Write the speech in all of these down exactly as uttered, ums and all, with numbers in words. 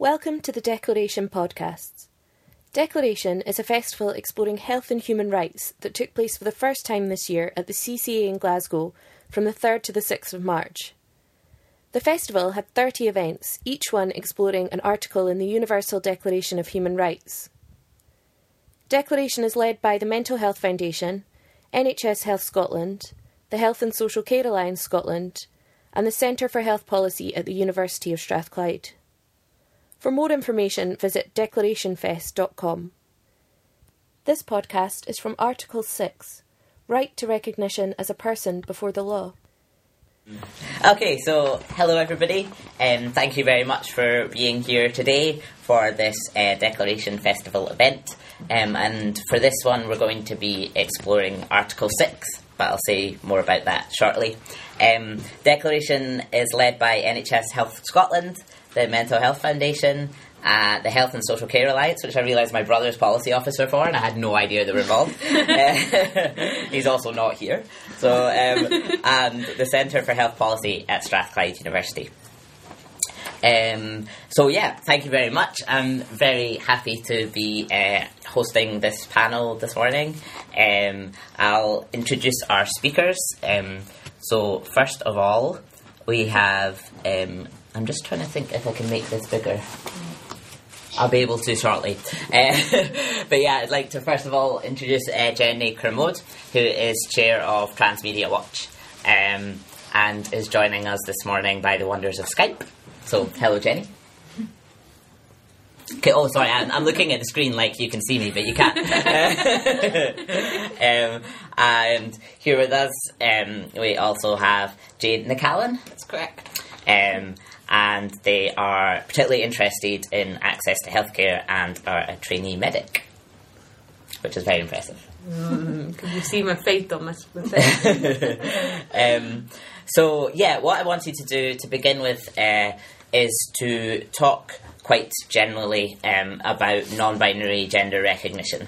Welcome to the Declaration podcasts. Declaration is a festival exploring health and human rights that took place for the first time this year at the C C A in Glasgow from the third to the sixth of March. The festival had thirty events, each one exploring an article in the Universal Declaration of Human Rights. Declaration is led by the Mental Health Foundation, N H S Health Scotland, the Health and Social Care Alliance Scotland, and the Centre for Health Policy at the University of Strathclyde. For more information, visit declaration fest dot com. This podcast is from Article six, Right to Recognition as a Person Before the Law. Okay, so hello everybody, and um, thank you very much for being here today for this uh, Declaration Festival event. Um, and for this one, we're going to be exploring Article six, but I'll say more about that shortly. Um, Declaration is led by N H S Health Scotland, the Mental Health Foundation, uh, the Health and Social Care Alliance, which I realised my brother's policy officer for, and I had no idea they were involved. uh, he's also not here. So, um, and the Centre for Health Policy at Strathclyde University. Um, so, yeah, thank you very much. I'm very happy to be uh, hosting this panel this morning. Um, I'll introduce our speakers. Um, so, first of all, we have... Um, I'm just trying to think if I can make this bigger. I'll be able to shortly. Uh, but yeah, I'd like to first of all introduce uh, Jenny Kermode, who is chair of Transmedia Watch, um, and is joining us this morning by the wonders of Skype. So, hello, Jenny. Okay, oh, sorry, I'm, I'm looking at the screen like you can see me, but you can't. um, and here with us, um, we also have Jane McAllen. That's correct. Um, and they are particularly interested in access to healthcare and are a trainee medic, which is very impressive. Mm, can you see my faith on my face? um, so, yeah, what I wanted to do to begin with uh, is to talk quite generally um, about non-binary gender recognition.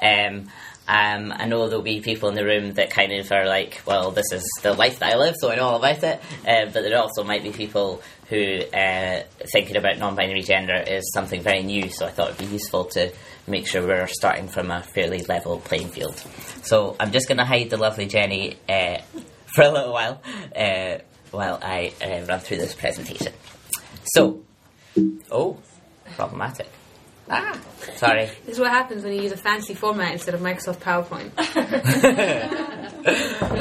Um Um, I know there'll be people in the room that kind of are like, well, this is the life that I live, so I know all about it. Uh, but there also might be people who uh, thinking about non-binary gender is something very new, so I thought it'd be useful to make sure we're starting from a fairly level playing field. So I'm just going to hide the lovely Jenny uh, for a little while uh, while I uh, run through this presentation. So, oh, problematic. Ah, sorry. This is what happens when you use a fancy format instead of Microsoft PowerPoint.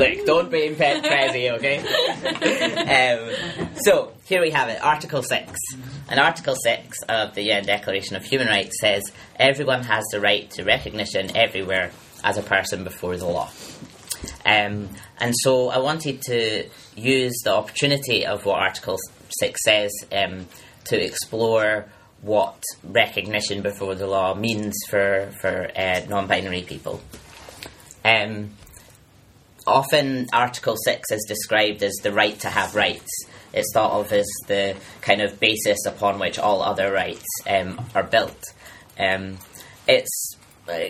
Look, don't be impe- crazy, okay? um, so, here we have it, Article six. And Article six of the U N Declaration of Human Rights says, everyone has the right to recognition everywhere as a person before the law. Um, and so I wanted to use the opportunity of what Article six says um, to explore what recognition before the law means for for uh, non-binary people. Um, often, Article six is described as the right to have rights. It's thought of as the kind of basis upon which all other rights um, are built. Um, it's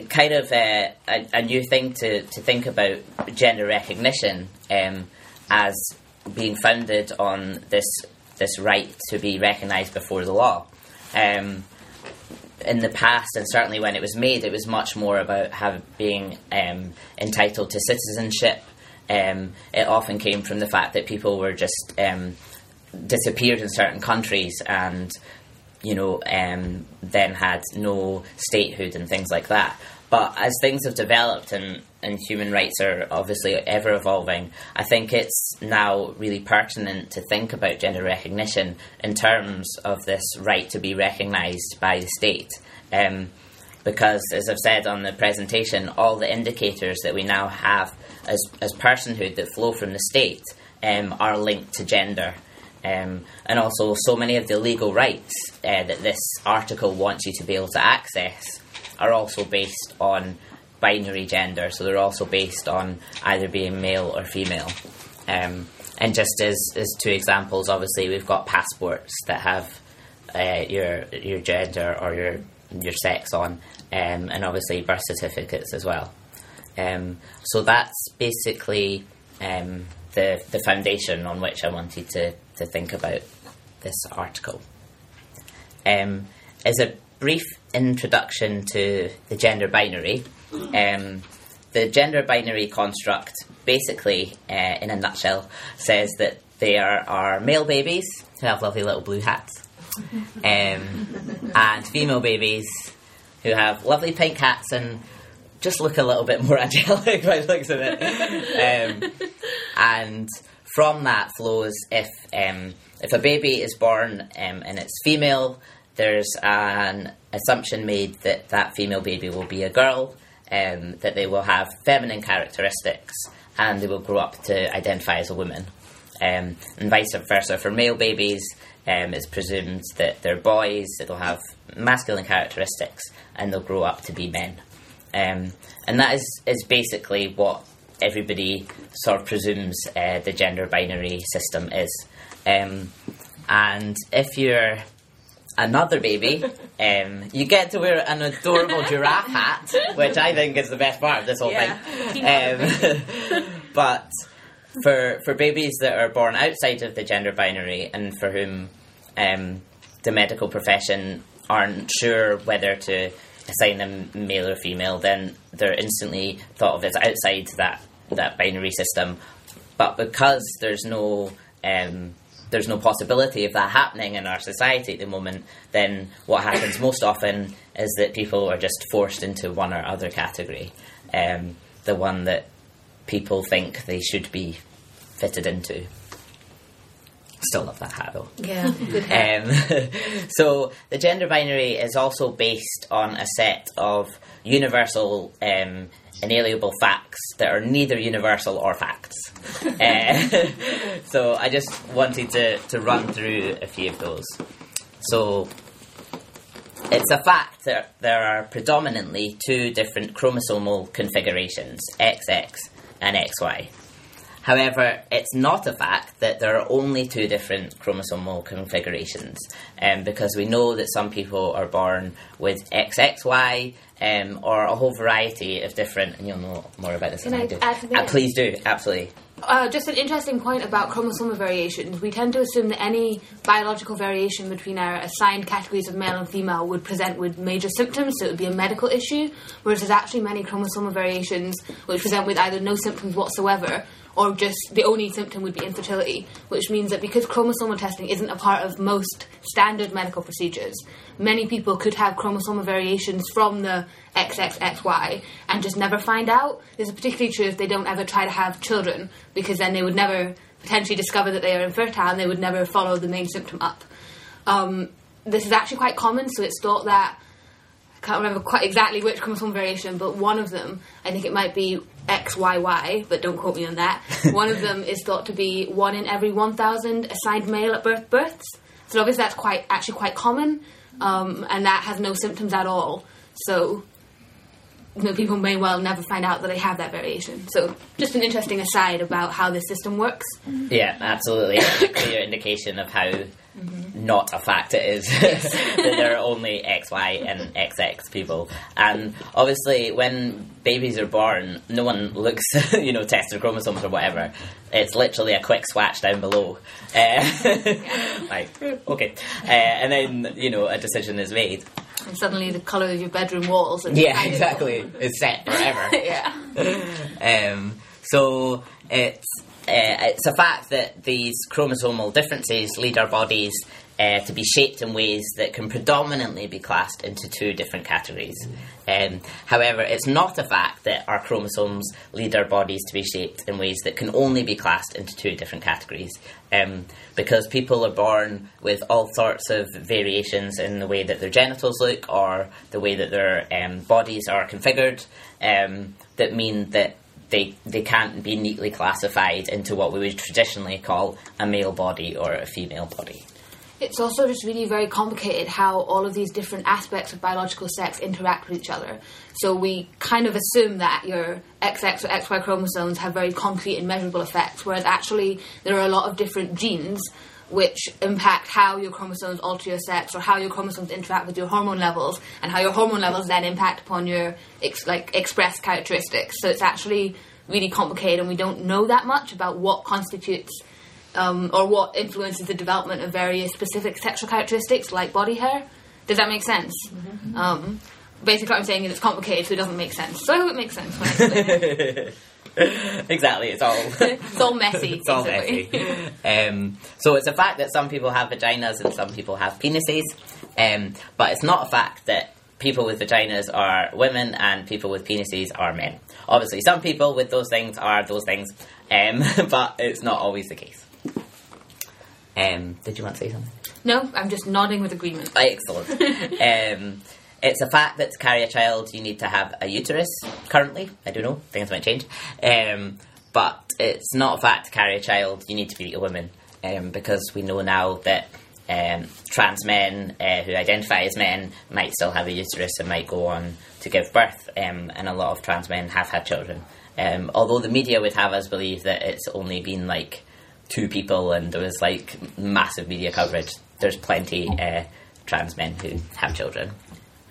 kind of a, a, a new thing to, to think about gender recognition um, as being founded on this this right to be recognised before the law. Um, in the past, and certainly when it was made, it was much more about have, being um, entitled to citizenship. Um, it often came from the fact that people were just um, disappeared in certain countries and, you know, um, then had no statehood and things like that. But as things have developed and, and human rights are obviously ever evolving, I think it's now really pertinent to think about gender recognition in terms of this right to be recognised by the state. Um, because, as I've said on the presentation, all the indicators that we now have as, as personhood that flow from the state um, are linked to gender. Um, and also so many of the legal rights uh, that this article wants you to be able to access are also based on binary gender, so they're also based on either being male or female. Um, and just as, as two examples, obviously we've got passports that have uh, your your gender or your your sex on, um, and obviously birth certificates as well. Um, so that's basically um, the the foundation on which I wanted to, to think about this article. um, is a brief introduction to the gender binary. Um, the gender binary construct basically, uh, in a nutshell, says that there are male babies who have lovely little blue hats, um, and female babies who have lovely pink hats and just look a little bit more angelic by the looks of it. Um, and from that flows, if um, if a baby is born um, and it's female, there's an assumption made that that female baby will be a girl, um, that they will have feminine characteristics, and they will grow up to identify as a woman. Um, and vice versa for male babies, um, it's presumed that they're boys, that they'll have masculine characteristics, and they'll grow up to be men. Um, and that is, is basically what everybody sort of presumes uh, the gender binary system is. Um, and if you're another baby, um, you get to wear an adorable giraffe hat, which I think is the best part of this whole yeah. thing. Um, but for for babies that are born outside of the gender binary and for whom um, the medical profession aren't sure whether to assign them male or female, then they're instantly thought of as outside that that binary system. But because there's no um, there's no possibility of that happening in our society at the moment, then what happens most often is that people are just forced into one or other category, um, the one that people think they should be fitted into. Still love that hat though. Yeah. um, so the gender binary is also based on a set of universal, um, inalienable facts that are neither universal or facts. uh, so I just wanted to, to run through a few of those. So it's a fact that there are predominantly two different chromosomal configurations, X X and X Y. However, it's not a fact that there are only two different chromosomal configurations, um, because we know that some people are born with X X Y um, or a whole variety of different, and you'll know more about this Can than I, I do. Uh, please do, absolutely. Uh, just an interesting point about chromosomal variations. We tend to assume that any biological variation between our assigned categories of male and female would present with major symptoms, so it would be a medical issue, whereas there's actually many chromosomal variations which present with either no symptoms whatsoever, or just the only symptom would be infertility, which means that because chromosomal testing isn't a part of most standard medical procedures, many people could have chromosomal variations from the X X X Y and just never find out. This is particularly true if they don't ever try to have children, because then they would never potentially discover that they are infertile and they would never follow the main symptom up. Um, this is actually quite common, so it's thought that, I can't remember quite exactly which chromosomal variation, but one of them, I think it might be X Y Y, but don't quote me on that, one of them is thought to be one in every one thousand assigned male at birth births. So obviously that's quite actually quite common, um, and that has no symptoms at all. So you know, people may well never find out that they have that variation. So just an interesting aside about how this system works. Yeah, absolutely. It's a clear indication of how mm-hmm. not a fact it is that there are only X Y and X X people. And obviously when babies are born, no one looks, you know, tests their chromosomes or whatever. It's literally a quick swatch down below. Uh, like, okay. Uh, and then, you know, a decision is made. And suddenly the colour of your bedroom walls. And yeah, exactly. It's set forever. yeah. Um, so it's, uh, it's a fact that these chromosomal differences lead our bodies uh, to be shaped in ways that can predominantly be classed into two different categories. Um, however, it's not a fact that our chromosomes lead our bodies to be shaped in ways that can only be classed into two different categories, um, because people are born with all sorts of variations in the way that their genitals look or the way that their um, bodies are configured, um, that mean that they they can't be neatly classified into what we would traditionally call a male body or a female body. It's also just really very complicated how all of these different aspects of biological sex interact with each other. So we kind of assume that your X X or X Y chromosomes have very concrete and measurable effects, whereas actually there are a lot of different genes which impact how your chromosomes alter your sex or how your chromosomes interact with your hormone levels and how your hormone levels then impact upon your ex- like expressed characteristics. So it's actually really complicated and we don't know that much about what constitutes Um, or what influences the development of various specific sexual characteristics like body hair. Does that make sense? Mm-hmm. Um, basically what I'm saying is it's complicated, so it doesn't make sense. So I hope it makes sense when I explain it. Exactly, it's all it's all messy. It's all messy. Um, so it's a fact that some people have vaginas and some people have penises, um, but it's not a fact that people with vaginas are women and people with penises are men. Obviously, some people with those things are those things, um, but it's not always the case. Um, did you want to say something? No, I'm just nodding with agreement. Excellent. um, It's a fact that to carry a child you need to have a uterus, currently. I don't know, things might change. Um, but it's not a fact to carry a child you need to be a woman, um, because we know now that um, trans men uh, who identify as men might still have a uterus and might go on to give birth, um, and a lot of trans men have had children. Um, although the media would have us believe that it's only been like two people and there was like massive media coverage. There's plenty uh, trans men who have children.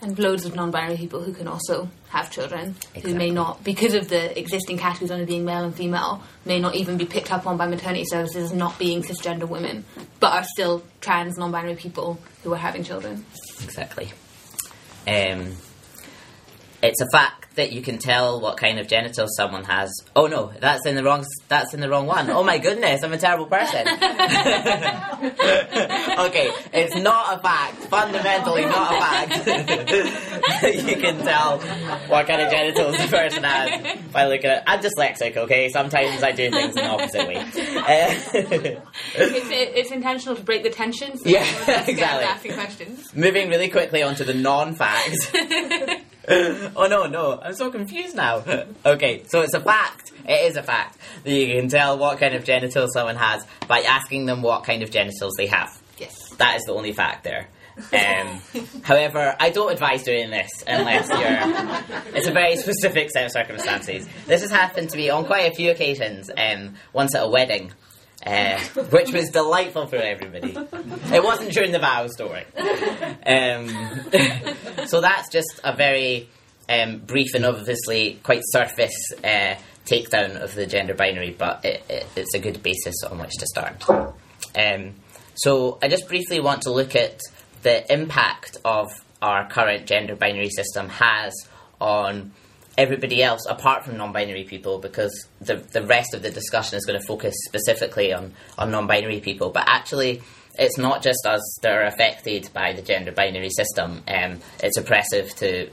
And loads of non-binary people who can also have children, exactly. Who may not, because of the existing categories under being male and female, may not even be picked up on by maternity services as not being cisgender women, but are still trans non-binary people who are having children. Exactly. Um, it's a fact that you can tell what kind of genitals someone has. Oh no, that's in the wrong. That's in the wrong one. Oh my goodness, I'm a terrible person. Okay, it's not a fact. Fundamentally, not a fact. You can tell what kind of genitals the person has by looking at. I'm dyslexic, okay? Sometimes I do things in the opposite way. Uh, it's, it, it's intentional to break the tension. So yeah, exactly. Asking questions. Moving really quickly onto the non-facts. Oh no, no, I'm so confused now. Okay, so it's a fact. It is a fact that you can tell what kind of genitals someone has by asking them what kind of genitals they have. Yes. That is the only fact there. Um, however, I don't advise doing this unless you're... It's a very specific set of circumstances. This has happened to me on quite a few occasions, um, once at a wedding, uh, which was delightful for everybody. It wasn't during the vow story. Um, so that's just a very um, brief and obviously quite surface... Uh, takedown of the gender binary, but it, it, it's a good basis on which to start. Um, so I just briefly want to look at the impact of our current gender binary system has on everybody else apart from non-binary people, because the, the rest of the discussion is going to focus specifically on, on non-binary people, but actually it's not just us that are affected by the gender binary system. Um, it's oppressive to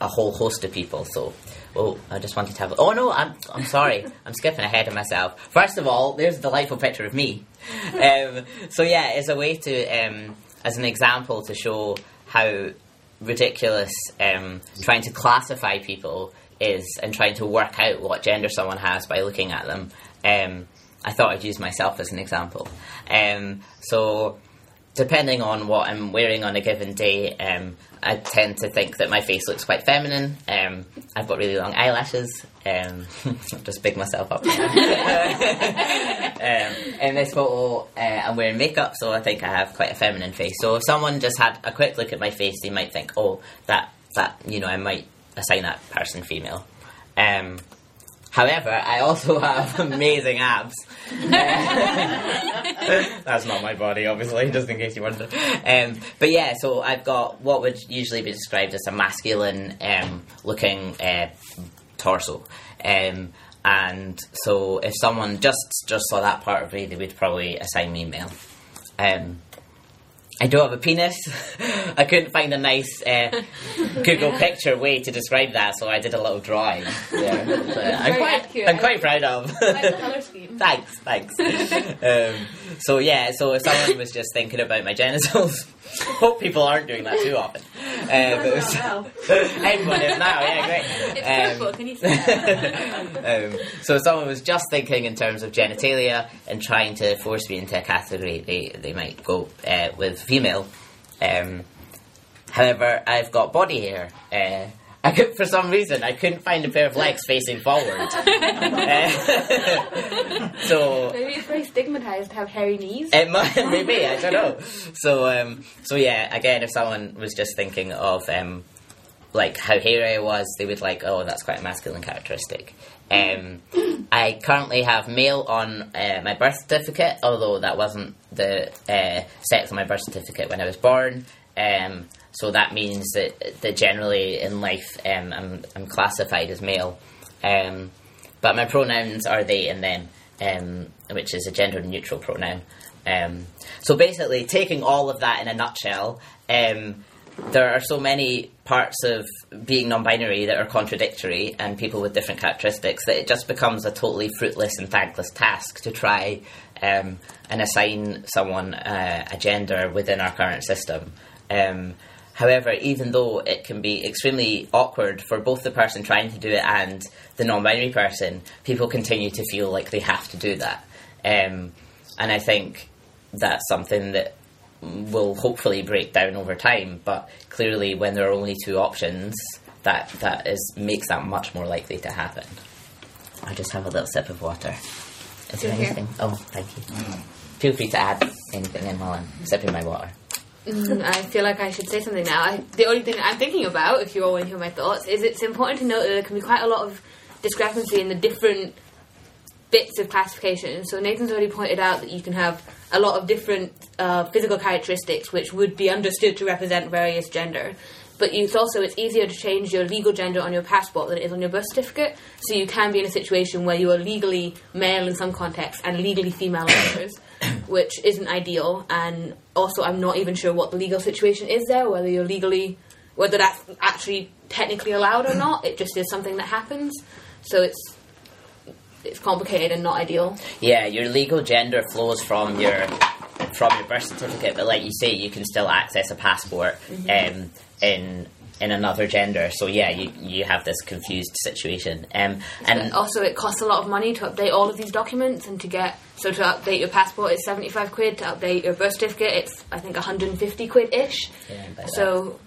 a whole host of people, so... Oh, I just wanted to have... Oh, no, I'm I'm sorry. I'm skipping ahead of myself. First of all, there's a delightful picture of me. Um, so, yeah, it's a way to... Um, as an example to show how ridiculous um, trying to classify people is and trying to work out what gender someone has by looking at them. Um, I thought I'd use myself as an example. Um, so... Depending on what I'm wearing on a given day, um, I tend to think that my face looks quite feminine. Um, I've got really long eyelashes. Um, just big myself up. um, in this photo, uh, I'm wearing makeup, so I think I have quite a feminine face. So if someone just had a quick look at my face, they might think, oh, that, that you know, I might assign that person female. Um, However, I also have amazing abs. That's not my body, obviously, just in case you wonder. Um, but yeah, so I've got what would usually be described as a masculine-looking um, uh, torso. Um, and so if someone just, just saw that part of me, they would probably assign me male. Um, I don't have a penis. I couldn't find a nice uh, Google picture way to describe that, so I did a little drawing. Yeah. So I'm, quite, I'm quite proud of. Thanks, thanks. Um, so yeah, so if someone was just thinking about my genitals, hope people aren't doing that too often. Um, no, everyone is now, yeah, great. It's um, can you say that? um, so if someone was just thinking in terms of genitalia and trying to force me into a category, they, they might go uh, with female. Um, however, I've got body hair. Uh, I could, for some reason, I couldn't find a pair of legs facing forward. uh, so maybe it's very stigmatised to have hairy knees. It might, maybe, I don't know. So, um, so yeah, again, if someone was just thinking of um, like how hairy I was, they would like, oh, that's quite a masculine characteristic. Um, I currently have male on uh, my birth certificate, although that wasn't the uh, sex on my birth certificate when I was born. Um, so that means that, that generally in life um, I'm, I'm classified as male. Um, but my pronouns are they and them, um, which is a gender-neutral pronoun. Um, so basically, taking all of that in a nutshell, um, there are so many parts of being non-binary that are contradictory and people with different characteristics that it just becomes a totally fruitless and thankless task to try um, and assign someone uh, a gender within our current system. Um, however, even though it can be extremely awkward for both the person trying to do it and the non-binary person, people continue to feel like they have to do that. Um, and I think that's something that will hopefully break down over time, but clearly when there are only two options, that that is makes that much more likely to happen. I'll just have a little sip of water. Is there anything? Oh, thank you. Mm. Feel free to add anything in while I'm sipping my water. Mm, I feel like I should say something now. I, the only thing that I'm thinking about, if you all want to hear my thoughts, is it's important to note that there can be quite a lot of discrepancy in the different bits of classification. So Nathan's already pointed out that you can have a lot of different uh, physical characteristics which would be understood to represent various gender. But it's also, it's easier to change your legal gender on your passport than it is on your birth certificate, so you can be in a situation where you are legally male in some contexts and legally female in others, which isn't ideal. And also, I'm not even sure what the legal situation is there, whether you're legally, whether that's actually technically allowed or not. It just is something that happens. So it's it's complicated and not ideal. Yeah, your legal gender flows from your from your birth certificate, but like you say, you can still access a passport mm-hmm. um, in in another gender. So yeah, you you have this confused situation. Um, and also, it costs a lot of money to update all of these documents, and to get so to update your passport is seventy five quid. To update your birth certificate, it's I think one hundred and fifty quid ish. Yeah, so that.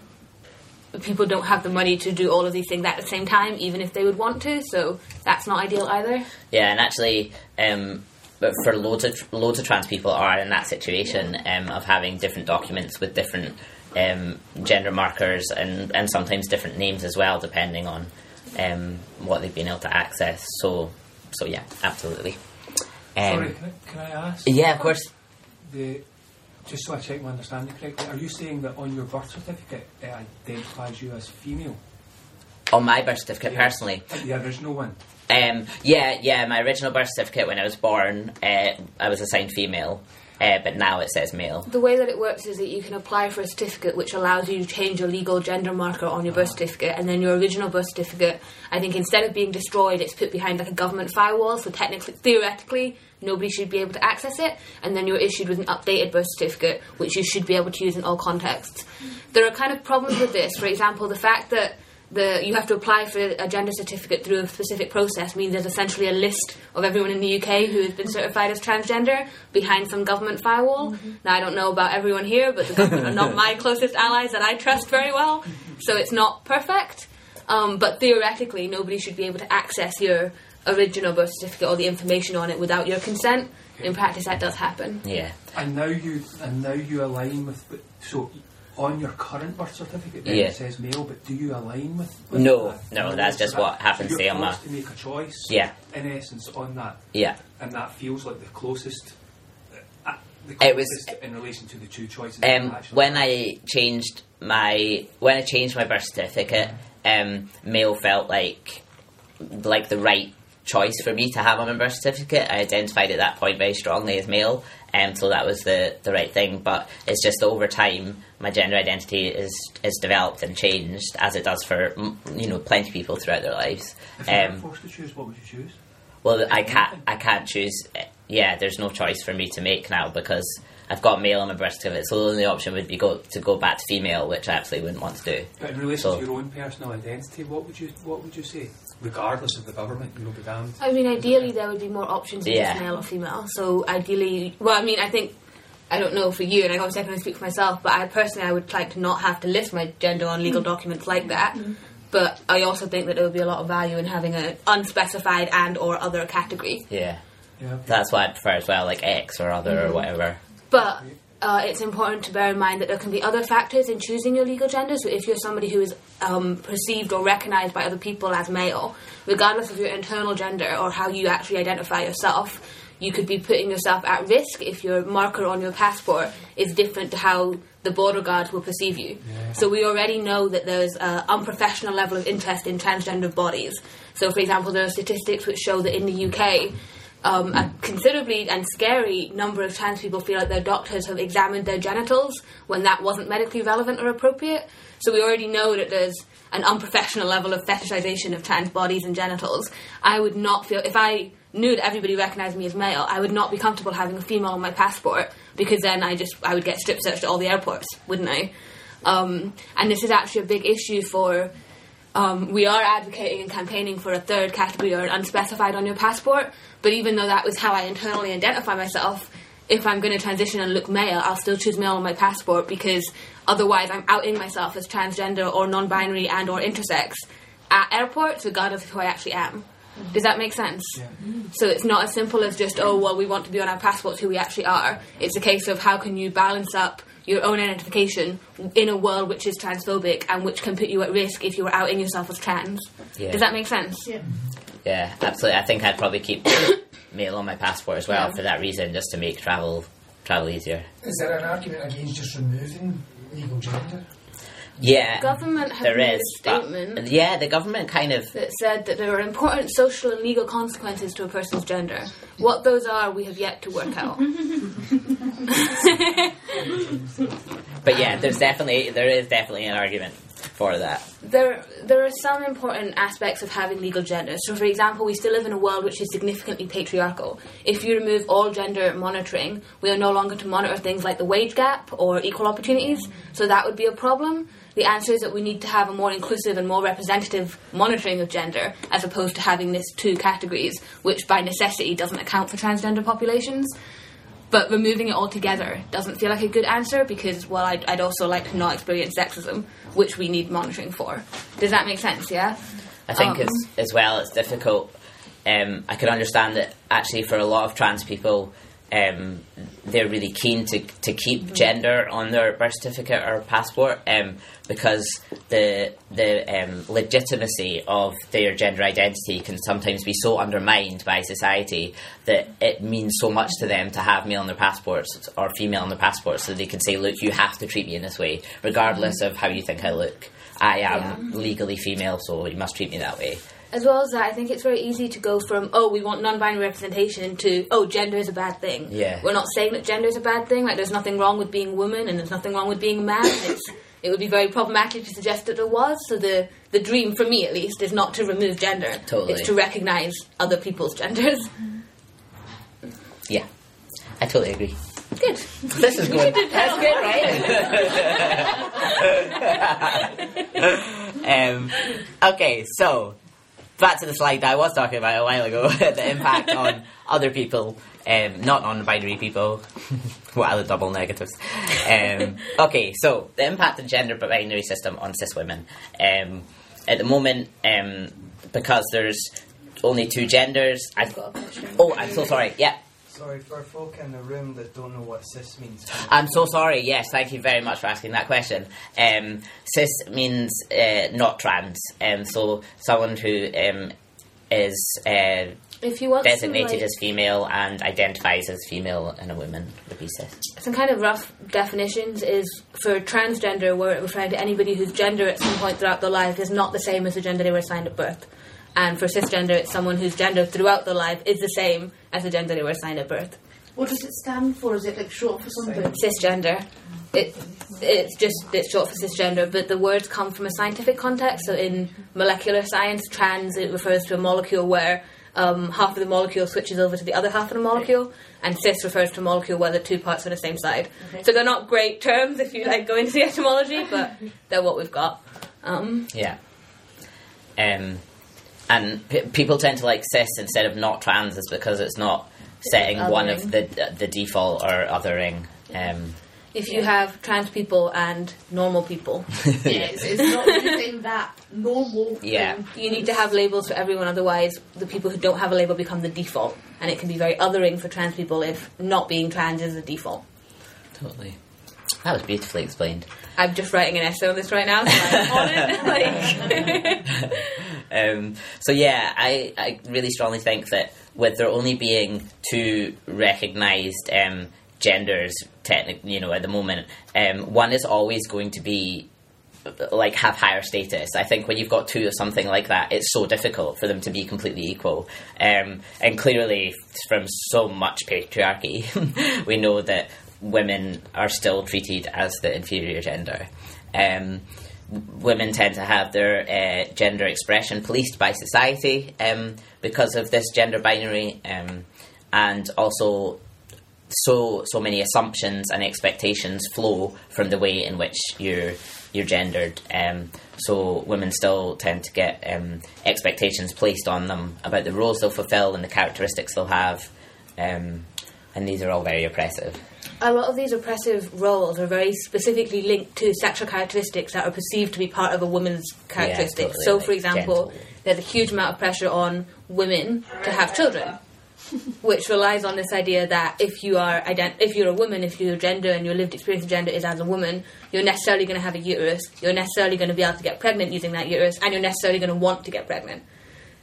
People don't have the money to do all of these things at the same time, even if they would want to. So that's not ideal either. Yeah, and actually. Um, But for loads of loads of trans people are in that situation um, of having different documents with different um, gender markers and, and sometimes different names as well, depending on um, what they've been able to access. So, so yeah, absolutely. Um, Sorry, can I, can I ask? Yeah, of course. The, just so I check my understanding correctly, are you saying that on your birth certificate it identifies you as female? On my birth certificate, yeah. Personally? Yeah, there's no one. Um, yeah, yeah, my original birth certificate when I was born, uh, I was assigned female, uh, but now it says male. The way that it works is that you can apply for a certificate which allows you to change your legal gender marker on your birth certificate, and then your original birth certificate, I think instead of being destroyed, it's put behind like a government firewall, so technically, theoretically, nobody should be able to access it, and then you're issued with an updated birth certificate, which you should be able to use in all contexts. There are kind of problems with this. For example, the fact that The, you have to apply for a gender certificate through a specific process means there's essentially a list of everyone in the U K who has been certified as transgender behind some government firewall. Mm-hmm. Now, I don't know about everyone here, but the government are not my closest allies that I trust very well, so it's not perfect. Um, but theoretically, nobody should be able to access your original birth certificate or the information on it without your consent. In practice, that does happen. Yeah. And now you, and now you align with... So... On your current birth certificate, then yeah. It says male, but do you align with? with no, that? no, that's just that? What happens. So you're on forced that. To make a choice. Yeah. In essence, on that. Yeah. And that feels like the closest. Uh, the closest it was in relation to the two choices. Um, when I changed my when I changed my birth certificate, um, male felt like like the right choice for me to have on my birth certificate. I identified at that point very strongly as male. Um, so that was the, the right thing, but it's just over time my gender identity is, is developed and changed, as it does for you know plenty of people throughout their lives. If you um, were forced to choose, what would you choose? Well, I can't I can't choose. Yeah, there's no choice for me to make now because I've got male on my birth certificate, so the only option would be go to go back to female, which I absolutely wouldn't want to do. But in relation so, to your own personal identity, what would you what would you say? Regardless of the government, you know, be damned. I mean, ideally there would be more options if yeah. it's male or female. So ideally, well, I mean, I think, I don't know for you, and I obviously can speak for myself, but I personally I would like to not have to list my gender on legal mm. documents like that. Mm. But I also think that there would be a lot of value in having an unspecified and or other category. Yeah, yeah okay. That's why I prefer as well, like X or other mm. or whatever. But uh, it's important to bear in mind that there can be other factors in choosing your legal gender. So if you're somebody who is um, perceived or recognised by other people as male, regardless of your internal gender or how you actually identify yourself, you could be putting yourself at risk if your marker on your passport is different to how the border guards will perceive you. Yeah. So we already know that there's an unprofessional level of interest in transgender bodies. So, for example, there are statistics which show that in the U K, um, a considerably and scary number of trans people feel like their doctors have examined their genitals when that wasn't medically relevant or appropriate. So we already know that there's an unprofessional level of fetishization of trans bodies and genitals. I would not feel... If I knew that everybody recognised me as male, I would not be comfortable having a female on my passport, because then I just I would get strip searched at all the airports, wouldn't I? Um, and this is actually a big issue for... Um, we are advocating and campaigning for a third category, or an unspecified on your passport, but even though that was how I internally identify myself, if I'm going to transition and look male, I'll still choose male on my passport, because otherwise I'm outing myself as transgender or non-binary and or intersex at airports, regardless of who I actually am. Does that make sense? Yeah. So it's not as simple as just, oh, well, we want to be on our passports who we actually are. It's a case of how can you balance up your own identification in a world which is transphobic and which can put you at risk if you were outing yourself as trans. Yeah. Does that make sense? Yeah. Yeah, absolutely. I think I'd probably keep male on my passport as well, yeah, for that reason, just to make travel travel easier. Is there an argument against just removing legal gender? Yeah, government have there made is, a statement. Yeah, the government kind of that said that there are important social and legal consequences to a person's gender. What those are, we have yet to work out. But yeah, there's definitely there is definitely an argument for that. There there are some important aspects of having legal gender. So, for example, we still live in a world which is significantly patriarchal. If you remove all gender monitoring, we are no longer to monitor things like the wage gap or equal opportunities, so that would be a problem. The answer is that we need to have a more inclusive and more representative monitoring of gender, as opposed to having these two categories, which by necessity doesn't account for transgender populations. But removing it altogether doesn't feel like a good answer, because, well, I'd, I'd also like to not experience sexism, which we need monitoring for. Does that make sense, yeah? I think um, as, as well it's difficult. Um, I can understand that actually for a lot of trans people, um, they're really keen to, to keep mm-hmm. gender on their birth certificate or passport, um, because the, the um, legitimacy of their gender identity can sometimes be so undermined by society that it means so much to them to have male on their passports or female on their passports, so they can say, look, you have to treat me in this way, regardless mm-hmm. of how you think I look. I am yeah. legally female, so you must treat me that way. As well as that, I think it's very easy to go from, oh, we want non-binary representation, to, oh, gender is a bad thing. Yeah. We're not saying that gender is a bad thing. Like, there's nothing wrong with being a woman, and there's nothing wrong with being a man. It's, it would be very problematic to suggest that there was. So the, the dream, for me at least, is not to remove gender. Totally. It's to recognise other people's genders. Yeah. I totally agree. Good. This is good. That's good, right? um, okay, so... back to the slide that I was talking about a while ago, the impact on other people, um, not non-binary people. What are the double negatives? Um, okay, so the impact of the gender binary system on cis women. Um, at the moment, um, because there's only two genders... I've got a question. Oh, I'm so sorry, yeah. Sorry, for folk in the room that don't know what cis means. I'm so sorry, yes, thank you very much for asking that question. Um, cis means uh, not trans, um, so someone who um, is uh, if you want designated to, like, as female and identifies as female and a woman would be cis. Some kind of rough definitions is for transgender, we're referring to anybody whose gender at some point throughout their life is not the same as the gender they were assigned at birth. And for cisgender, it's someone whose gender throughout their life is the same as the gender they were assigned at birth. What does it stand for? Is it like short for something? Cisgender. It, it's just it's short for cisgender, but the words come from a scientific context. So in molecular science, trans, it refers to a molecule where um, half of the molecule switches over to the other half of the molecule, and cis refers to a molecule where the two parts are the same side. Okay. So they're not great terms if you like go into the etymology, but they're what we've got. Um, yeah. Um... And p- people tend to like cis instead of not trans is because it's not setting it's one of the the default or othering. Um, if you yeah. have trans people and normal people. yeah, it's, it's not using that normal yeah. thing. You need to have labels for everyone, otherwise the people who don't have a label become the default. And it can be very othering for trans people if not being trans is the default. Totally. That was beautifully explained. I'm just writing an essay on this right now, so I'm on it. Like... um, so yeah, I, I really strongly think that with there only being two recognised um, genders, technic- you know, at the moment, um, one is always going to be like have higher status. I think when you've got two or something like that, it's so difficult for them to be completely equal. Um, and clearly, from so much patriarchy, we know that women are still treated as the inferior gender. Um, women tend to have their uh, gender expression policed by society um, because of this gender binary, um, and also so so many assumptions and expectations flow from the way in which you're you're gendered. Um, so women still tend to get um, expectations placed on them about the roles they'll fulfil and the characteristics they'll have, um, and these are all very oppressive. A lot of these oppressive roles are very specifically linked to sexual characteristics that are perceived to be part of a woman's characteristics. Yeah, totally, so, like, for example, gentle. There's a huge amount of pressure on women to have children, which relies on this idea that if you are ident- if you're a woman, if your gender and your lived experience of gender is as a woman, you're necessarily going to have a uterus, you're necessarily going to be able to get pregnant using that uterus, and you're necessarily going to want to get pregnant.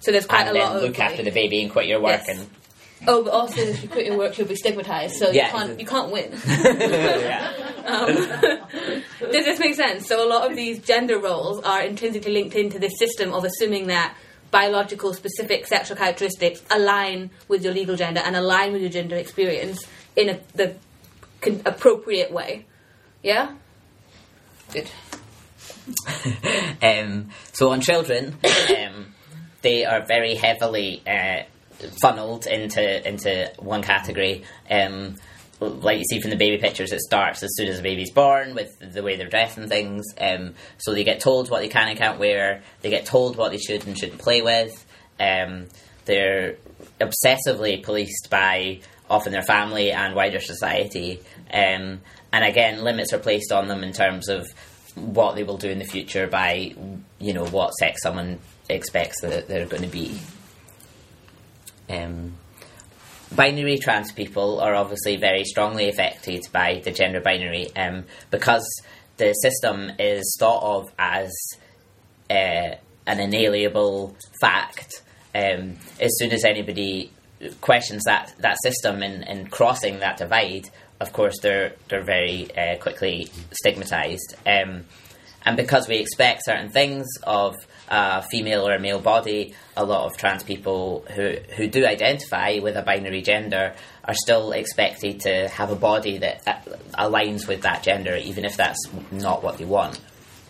So there's quite and a lot of... And look after like, the baby and quit your work yes. and... Oh, but also if you quit your work, you'll be stigmatised, so yeah. you can't you can't win. um, does this make sense? So a lot of these gender roles are intrinsically linked into this system of assuming that biological, specific sexual characteristics align with your legal gender and align with your gender experience in a, the con- appropriate way. Yeah? Good. um, so on children, um, they are very heavily... Uh, funnelled into into one category. Um, like you see from the baby pictures, it starts as soon as a baby's born with the way they're dressed and things. Um, so they get told what they can and can't wear. They get told what they should and shouldn't play with. Um, they're obsessively policed by often their family and wider society. Um, and again, limits are placed on them in terms of what they will do in the future by, you know, what sex someone expects that they're going to be. Um, binary trans people are obviously very strongly affected by the gender binary um, because the system is thought of as uh, an inalienable fact. Um, as soon as anybody questions that, that system and, and crossing that divide, of course they're they're very uh, quickly stigmatised. Um, and because we expect certain things of a female or a male body, a lot of trans people who who do identify with a binary gender are still expected to have a body that, that aligns with that gender, even if that's not what they want.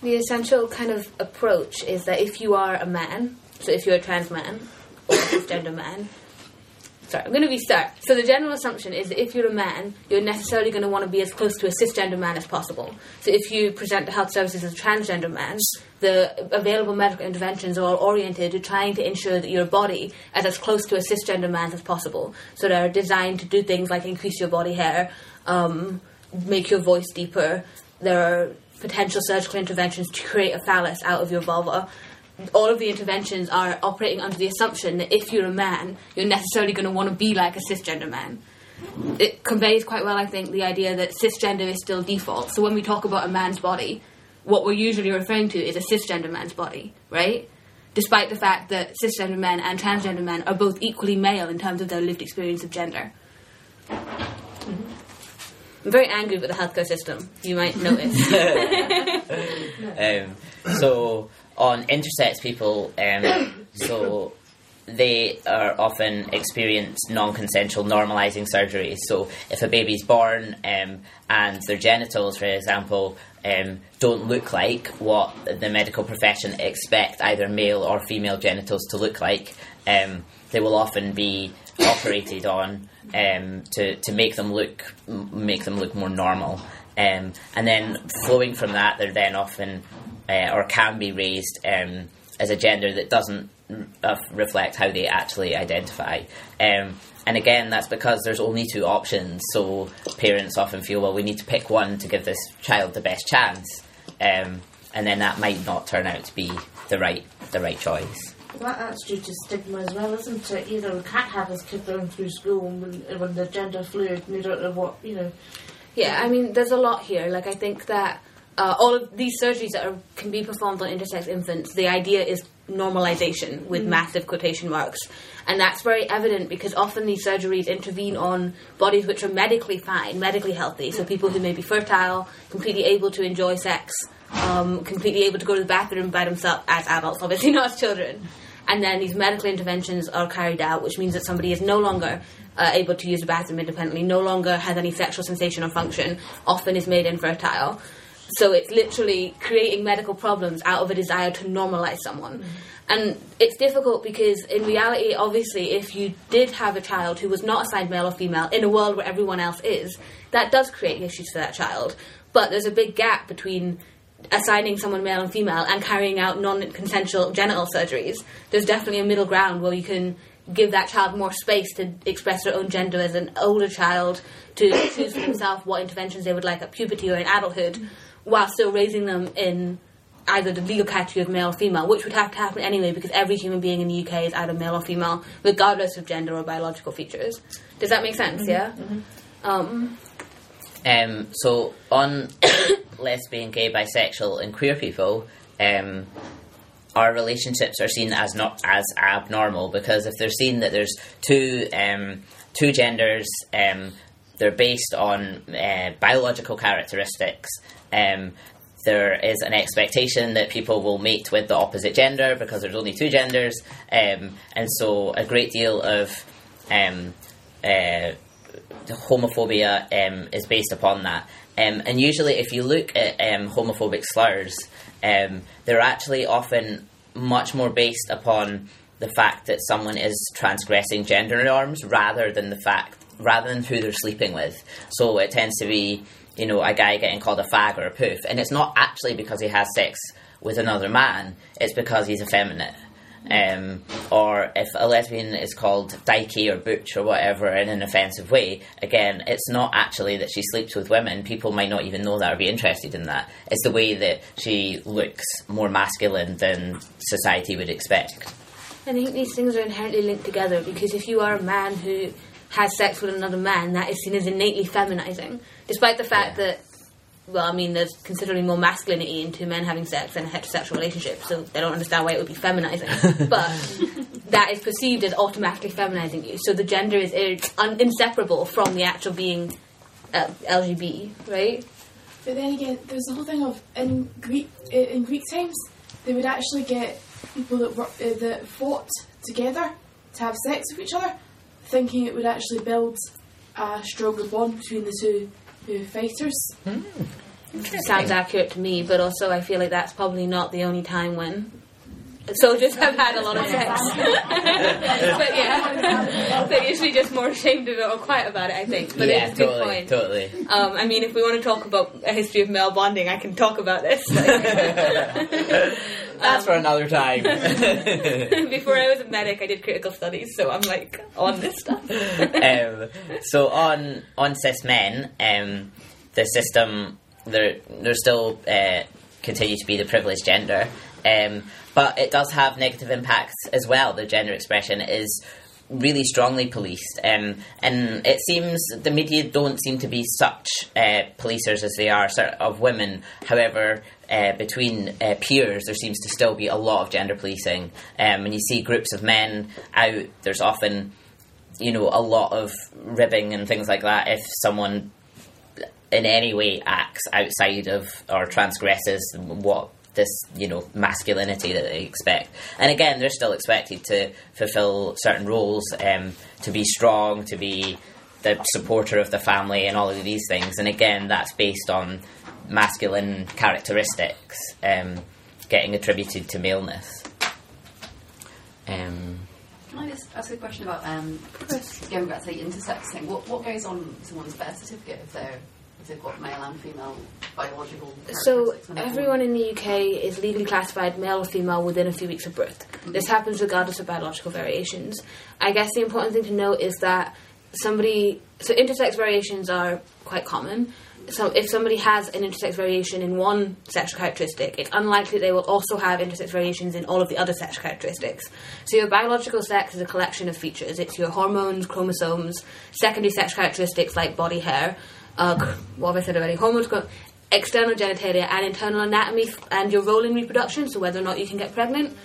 The essential kind of approach is that if you are a man, so if you're a trans man or a transgender man, sorry, I'm going to restart. So the general assumption is that if you're a man, you're necessarily going to want to be as close to a cisgender man as possible. So if you present the health services as a transgender man, the available medical interventions are all oriented to trying to ensure that your body is as close to a cisgender man as possible. So they're designed to do things like increase your body hair, um, make your voice deeper. There are potential surgical interventions to create a phallus out of your vulva. All of the interventions are operating under the assumption that if you're a man, you're necessarily going to want to be like a cisgender man. It conveys quite well, I think, the idea that cisgender is still default. So when we talk about a man's body, what we're usually referring to is a cisgender man's body, right? Despite the fact that cisgender men and transgender men are both equally male in terms of their lived experience of gender. Mm-hmm. I'm very angry with the healthcare system, you might notice. um, so... On intersex people, um, so they are often experience non-consensual normalising surgeries. So if a baby's born um, and their genitals, for example, um, don't look like what the medical profession expect either male or female genitals to look like, um, they will often be operated on um, to to make them look make them look more normal. Um, and then flowing from that, they're then often Uh, or can be raised um, as a gender that doesn't uh, reflect how they actually identify. Um, and again, that's because there's only two options, so parents often feel, well, we need to pick one to give this child the best chance, um, and then that might not turn out to be the right the right choice. Well, that's due to stigma as well, isn't it? You know, we can't have this kid going through school when, when they're gender fluid and we don't know what, you know... Yeah, I mean, there's a lot here. Like, I think that uh, all of these surgeries that are, can be performed on intersex infants, the idea is normalisation with mm. massive quotation marks. And that's very evident because often these surgeries intervene on bodies which are medically fine, medically healthy. So people who may be fertile, completely able to enjoy sex, um, completely able to go to the bathroom by themselves as adults, obviously not as children. And then these medical interventions are carried out, which means that somebody is no longer uh, able to use the bathroom independently, no longer has any sexual sensation or function, often is made infertile. So it's literally creating medical problems out of a desire to normalise someone. Mm-hmm. And it's difficult because, in reality, obviously, if you did have a child who was not assigned male or female in a world where everyone else is, that does create issues for that child. But there's a big gap between assigning someone male and female and carrying out non-consensual genital surgeries. There's definitely a middle ground where you can give that child more space to express their own gender as an older child, to choose for themselves what interventions they would like at puberty or in adulthood, mm-hmm. while still raising them in either the legal category of male or female, which would have to happen anyway because every human being in the U K is either male or female, regardless of gender or biological features. Does that make sense, mm-hmm. yeah? Mm-hmm. Um, um, so, on lesbian, gay, bisexual and queer people, um, our relationships are seen as not as abnormal because if they're seen that there's two, um, two genders, um, they're based on uh, biological characteristics. Um, there is an expectation that people will mate with the opposite gender because there's only two genders, um, and so a great deal of um, uh, homophobia um, is based upon that. Um, and usually if you look at um, homophobic slurs, um, they're actually often much more based upon the fact that someone is transgressing gender norms rather than the fact, rather than who they're sleeping with. So it tends to be, you know, a guy getting called a fag or a poof. And it's not actually because he has sex with another man, it's because he's effeminate. Um, or if a lesbian is called dykey or butch or whatever in an offensive way, again, it's not actually that she sleeps with women. People might not even know that or be interested in that. It's the way that she looks more masculine than society would expect. I think these things are inherently linked together because if you are a man who has sex with another man, that is seen as innately feminising, despite the fact yeah. that, well, I mean, there's considerably more masculinity in two men having sex than a heterosexual relationship, so they don't understand why it would be feminising. But that is perceived as automatically feminising you, so the gender is un- inseparable from the actual being uh, L G B, right? But then again, there's the whole thing of, in Greek in Greek times, they would actually get people that, were, uh, that fought together to have sex with each other, thinking it would actually build a stronger bond between the two who are fighters. Mm. Sounds accurate to me, but also I feel like that's probably not the only time when soldiers have had a lot of sex. But yeah, they're usually just more ashamed of it or quiet about it, I think. But yeah, it's a good totally, point. Totally. Um, I mean, if we want to talk about a history of male bonding, I can talk about this. That's um, for another time. Before I was a medic, I did critical studies, so I'm like on this stuff. um, so on on cis men, um, the system there they're still uh, continue to be the privileged gender. Um, but it does have negative impacts as well. The gender expression is really strongly policed. Um, and it seems the media don't seem to be such uh, policers as they are sort of women. However, uh, between uh, peers, there seems to still be a lot of gender policing. Um, and you see groups of men out, there's often, you know, a lot of ribbing and things like that if someone in any way acts outside of or transgresses what this, you know, masculinity that they expect. And again, they're still expected to fulfil certain roles, um, to be strong, to be the supporter of the family and all of these things. And again, that's based on masculine characteristics um, getting attributed to maleness. Um, Can I just ask a question about, um, going back to the intersex thing, what, what goes on someone's birth certificate if they're they've got male and female biological characteristics? So everyone in the U K is legally classified male or female within a few weeks of birth. Mm-hmm. This happens regardless of biological variations. I guess the important thing to note is that somebody... So intersex variations are quite common. So if somebody has an intersex variation in one sexual characteristic, it's unlikely they will also have intersex variations in all of the other sexual characteristics. So your biological sex is a collection of features. It's your hormones, chromosomes, secondary sexual characteristics like body hair, Uh, what have I said already? Hormones, external genitalia and internal anatomy and your role in reproduction, so whether or not you can get pregnant.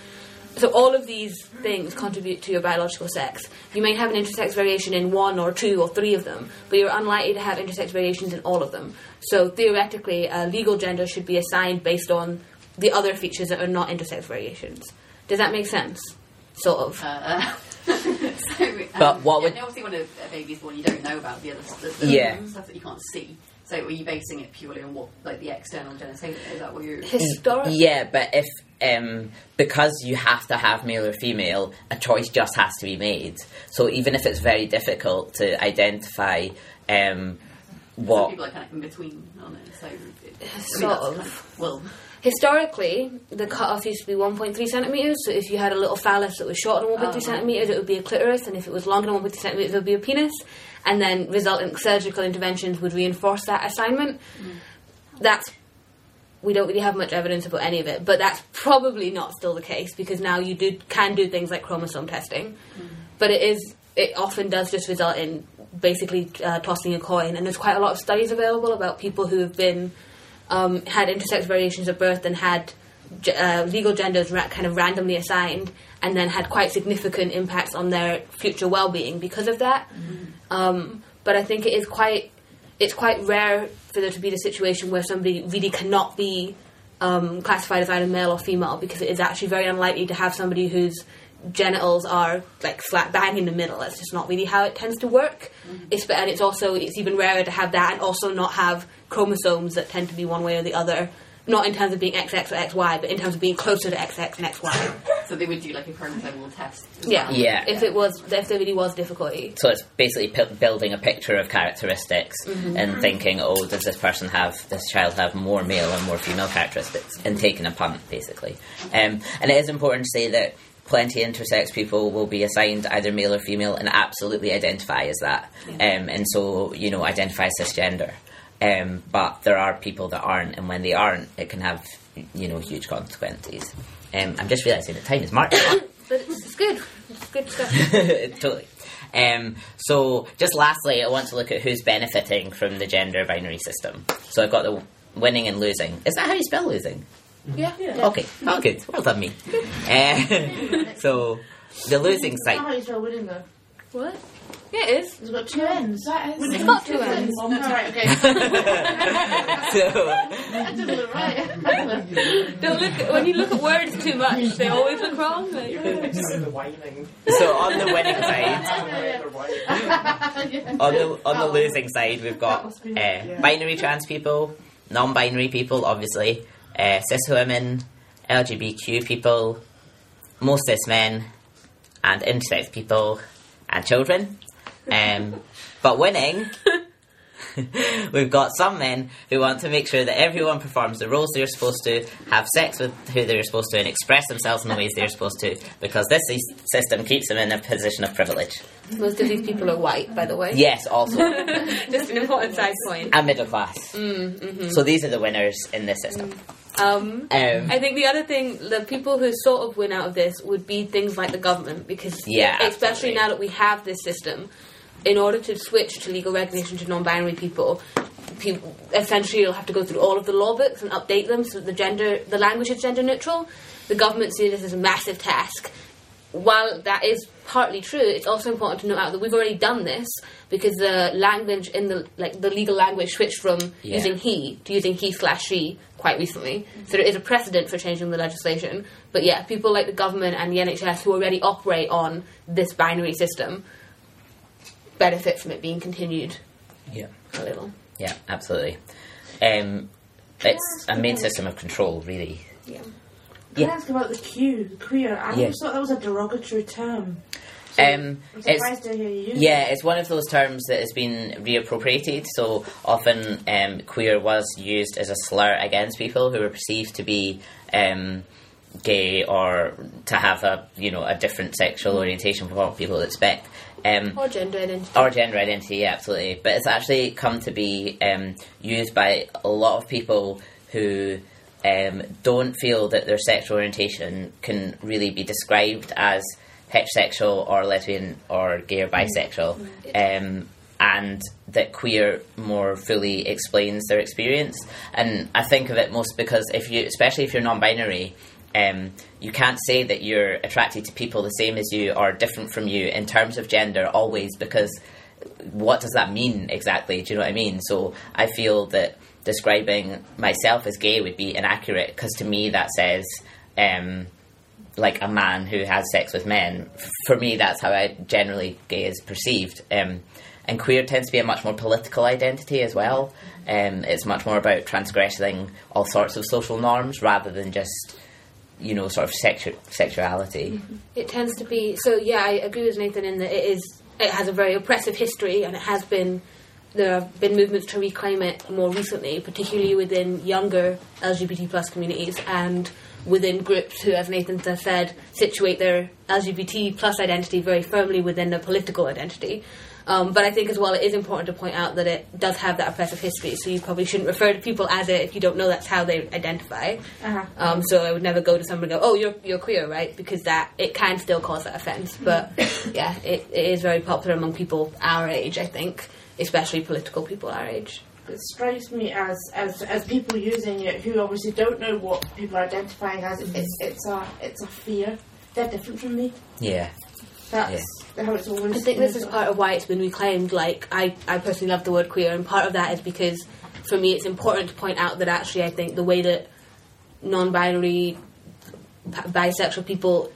So all of these things contribute to your biological sex. You may have an intersex variation in one or two or three of them, but you're unlikely to have intersex variations in all of them. So theoretically, a legal gender should be assigned based on the other features that are not intersex variations. Does that make sense? Sort of. Uh, so, um, but what yeah, would... Obviously, when a, a baby is born, you don't know about the other stuff, the yeah. stuff that you can't see. So are you basing it purely on what, like the external genitalia? Is that what you're... Historically? Yeah, but if... Um, because you have to have male or female, a choice just has to be made. So even if it's very difficult to identify um, what... Some people are kind of in between, aren't they? So it's, sort I mean, of. Kind of. Well... Historically, the cut-off used to be one point three centimetres, so if you had a little phallus that was shorter than one point three oh. centimetres, it would be a clitoris, and if it was longer than one point three centimetres, it would be a penis, and then resultant surgical interventions would reinforce that assignment. Mm. That's... We don't really have much evidence about any of it, but that's probably not still the case, because now you do can do things like chromosome testing. Mm. But it is it often does just result in basically uh, tossing a coin, and there's quite a lot of studies available about people who have been... Um, had intersex variations at birth and had uh, legal genders ra- kind of randomly assigned, and then had quite significant impacts on their future well-being because of that. Mm-hmm. Um, but I think it is quite it's quite rare for there to be the situation where somebody really cannot be um, classified as either male or female, because it is actually very unlikely to have somebody whose genitals are like slap bang in the middle. That's just not really how it tends to work. Mm-hmm. It's, and it's also it's even rarer to have that and also not have chromosomes that tend to be one way or the other, not in terms of being X X or X Y, but in terms of being closer to X X and X Y. So they would do like a chromosomal test. Yeah, well. yeah. If it was, if there really was difficulty. So it's basically p- building a picture of characteristics mm-hmm. and thinking, oh, does this person have this child have more male and more female characteristics, and taking a punt basically. Um, and it is important to say that plenty of intersex people will be assigned either male or female and absolutely identify as that, yeah. um, and so you know identify as cisgender. Um, but there are people that aren't, and when they aren't, it can have, you know, huge consequences. Um, I'm just realising that time is marked. But it's good. It's good stuff. Totally. Um, so, just lastly, I want to look at who's benefiting from the gender binary system. So I've got the winning and losing. Is that how you spell losing? Yeah. yeah. Okay. Oh, good. Well done, me. Uh, so, the losing side. How do you spell winning, though? What? Yeah, it is. It's got two ends. That is. It's got two ends. All right, okay. So, I did it right. Don't look at, when you look at words too much, they always look wrong. Like, the whining. So on the winning side, on the on the losing side, we've got uh, binary trans people, non-binary people, obviously, uh, cis women, L G B T Q people, most cis men, and intersex people. And children. Um, but winning, we've got some men who want to make sure that everyone performs the roles they're supposed to, have sex with who they're supposed to, and express themselves in the ways they're supposed to, because this system keeps them in a position of privilege. Most of these people are white, by the way. Yes, also. Just an important side point. And middle class. Mm, mm-hmm. So these are the winners in this system. Mm. Um, um, I think the other thing, the people who sort of win out of this would be things like the government, because yeah, especially absolutely. Now that we have this system, in order to switch to legal recognition to non-binary people, people essentially you'll have to go through all of the law books and update them so that the gender, the language is gender neutral. The government sees this as a massive task. While that is partly true, it's also important to note out that we've already done this, because the language in the like the legal language switched from yeah. using he to using he slash she quite recently. So there is a precedent for changing the legislation. But yeah, people like the government and the N H S who already operate on this binary system benefit from it being continued. Yeah. A little. Yeah, absolutely. Um, it's a main system of control, really. Yeah. Can yeah. I ask about the Q, the queer? I yeah. always thought that was a derogatory term. So um, I'm surprised to hear you use it. Yeah, it's one of those terms that has been reappropriated. So often um, queer was used as a slur against people who were perceived to be um, gay or to have a you know a different sexual orientation from what people expect. Um, or gender identity. Or gender identity, yeah, absolutely. But it's actually come to be um, used by a lot of people who... Um, don't feel that their sexual orientation can really be described as heterosexual or lesbian or gay or bisexual. Um, and that queer more fully explains their experience. And I think of it most because if you, especially if you're non-binary, um, you can't say that you're attracted to people the same as you or different from you in terms of gender always, because what does that mean exactly? Do you know what I mean? So I feel that describing myself as gay would be inaccurate, because to me that says um, like a man who has sex with men. For me, that's how I generally gay is perceived. Um, and queer tends to be a much more political identity as well. Um, it's much more about transgressing all sorts of social norms rather than just, you know, sort of sexu- sexuality. Mm-hmm. It tends to be... So, yeah, I agree with Nathan in that it is... It has a very oppressive history, and it has been... There have been movements to reclaim it more recently, particularly within younger L G B T plus communities and within groups who, as Nathan said, situate their L G B T plus identity very firmly within their political identity. Um, but I think as well it is important to point out that it does have that oppressive history, so you probably shouldn't refer to people as it if you don't know that's how they identify. Uh-huh. Um, so I would never go to someone and go, oh, you're you're queer, right? Because that, it can still cause that offence. But yeah, it, it is very popular among people our age, I think, especially political people our age. It strikes me as, as, as people using it who obviously don't know what people are identifying as. Mm-hmm. It's it's a it's a fear. They're different from me. Yeah. That's yeah. how it's always. I think this is part of why it's been reclaimed. Like I, I personally love the word queer, and part of that is because for me it's important to point out that actually I think the way that non-binary, bisexual people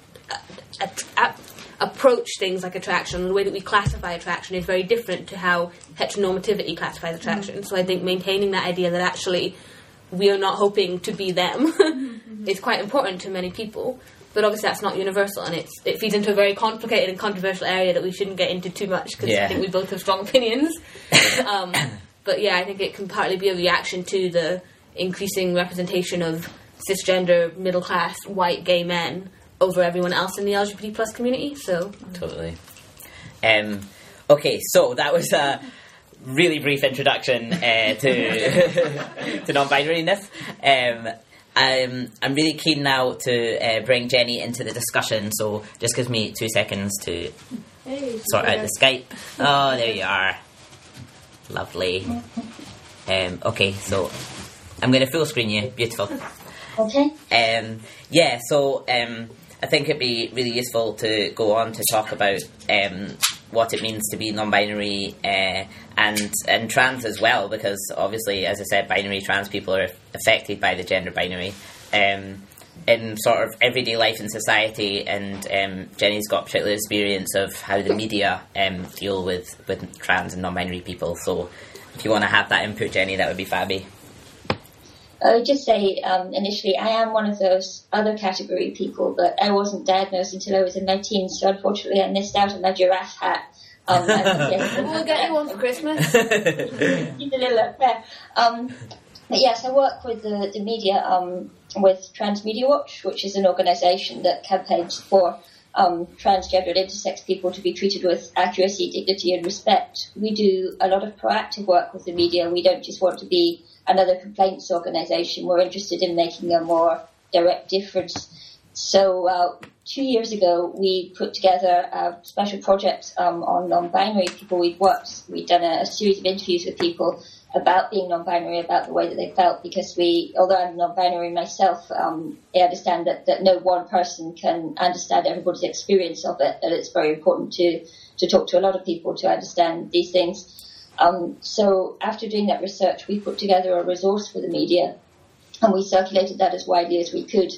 At, at, approach things like attraction, the way that we classify attraction is very different to how heteronormativity classifies attraction. Mm-hmm. So I think maintaining that idea that actually we are not hoping to be them mm-hmm. is quite important to many people. But obviously that's not universal, and it's, it feeds into a very complicated and controversial area that we shouldn't get into too much, because yeah. I think we both have strong opinions. um, but yeah, I think it can partly be a reaction to the increasing representation of cisgender, middle-class, white gay men over everyone else in the L G B T plus community, so... Totally. Um, okay, so that was a really brief introduction uh, to to non-binariness. Um, I'm, I'm really keen now to uh, bring Jenny into the discussion, so just give me two seconds to hey, sort out the Skype. Oh, there you are. Lovely. Um, okay, so I'm going to full screen you. Beautiful. Okay. Um, yeah, so... Um, I think it'd be really useful to go on to talk about um, what it means to be non-binary uh, and and trans as well, because obviously, as I said, binary trans people are affected by the gender binary um, in sort of everyday life in society. And um, Jenny's got particular experience of how the media um, deal with, with trans and non-binary people. So if you want to have that input, Jenny, that would be fabby. I would just say, um, initially, I am one of those other category people, but I wasn't diagnosed until I was in my teens, so unfortunately I missed out on my giraffe hat. Um, we'll get you one for Christmas. She's a little unfair. Um, but yes, I work with the, the media, um, with Transmedia Watch, which is an organisation that campaigns for um, transgender and intersex people to be treated with accuracy, dignity and respect. We do a lot of proactive work with the media. We don't just want to be another complaints organisation. We're interested in making a more direct difference. So uh, two years ago, we put together a special project um, on non-binary people. We'd worked, we'd done a, a series of interviews with people about being non-binary, about the way that they felt, because we, although I'm non-binary myself, um, I understand that, that no one person can understand everybody's experience of it, and it's very important to, to talk to a lot of people to understand these things. Um, so after doing that research, we put together a resource for the media, and we circulated that as widely as we could.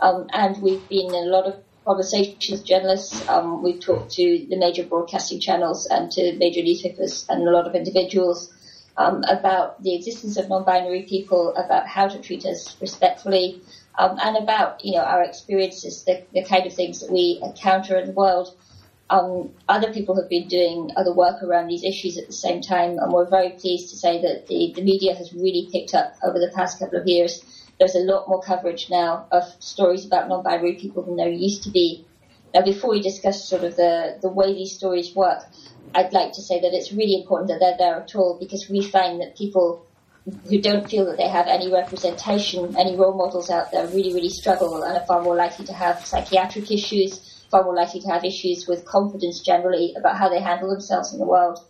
Um, and we've been in a lot of conversations with journalists. Um, we've talked to the major broadcasting channels and to major newspapers and a lot of individuals um, about the existence of non-binary people, about how to treat us respectfully, um, and about, you know, our experiences, the, the kind of things that we encounter in the world. Um, other people have been doing other work around these issues at the same time, and we're very pleased to say that the, the media has really picked up over the past couple of years. There's a lot more coverage now of stories about non-binary people than there used to be. Now, before we discuss sort of the, the way these stories work, I'd like to say that it's really important that they're there at all, because we find that people who don't feel that they have any representation, any role models out there, really, really struggle and are far more likely to have psychiatric issues, far more likely to have issues with confidence generally about how they handle themselves in the world.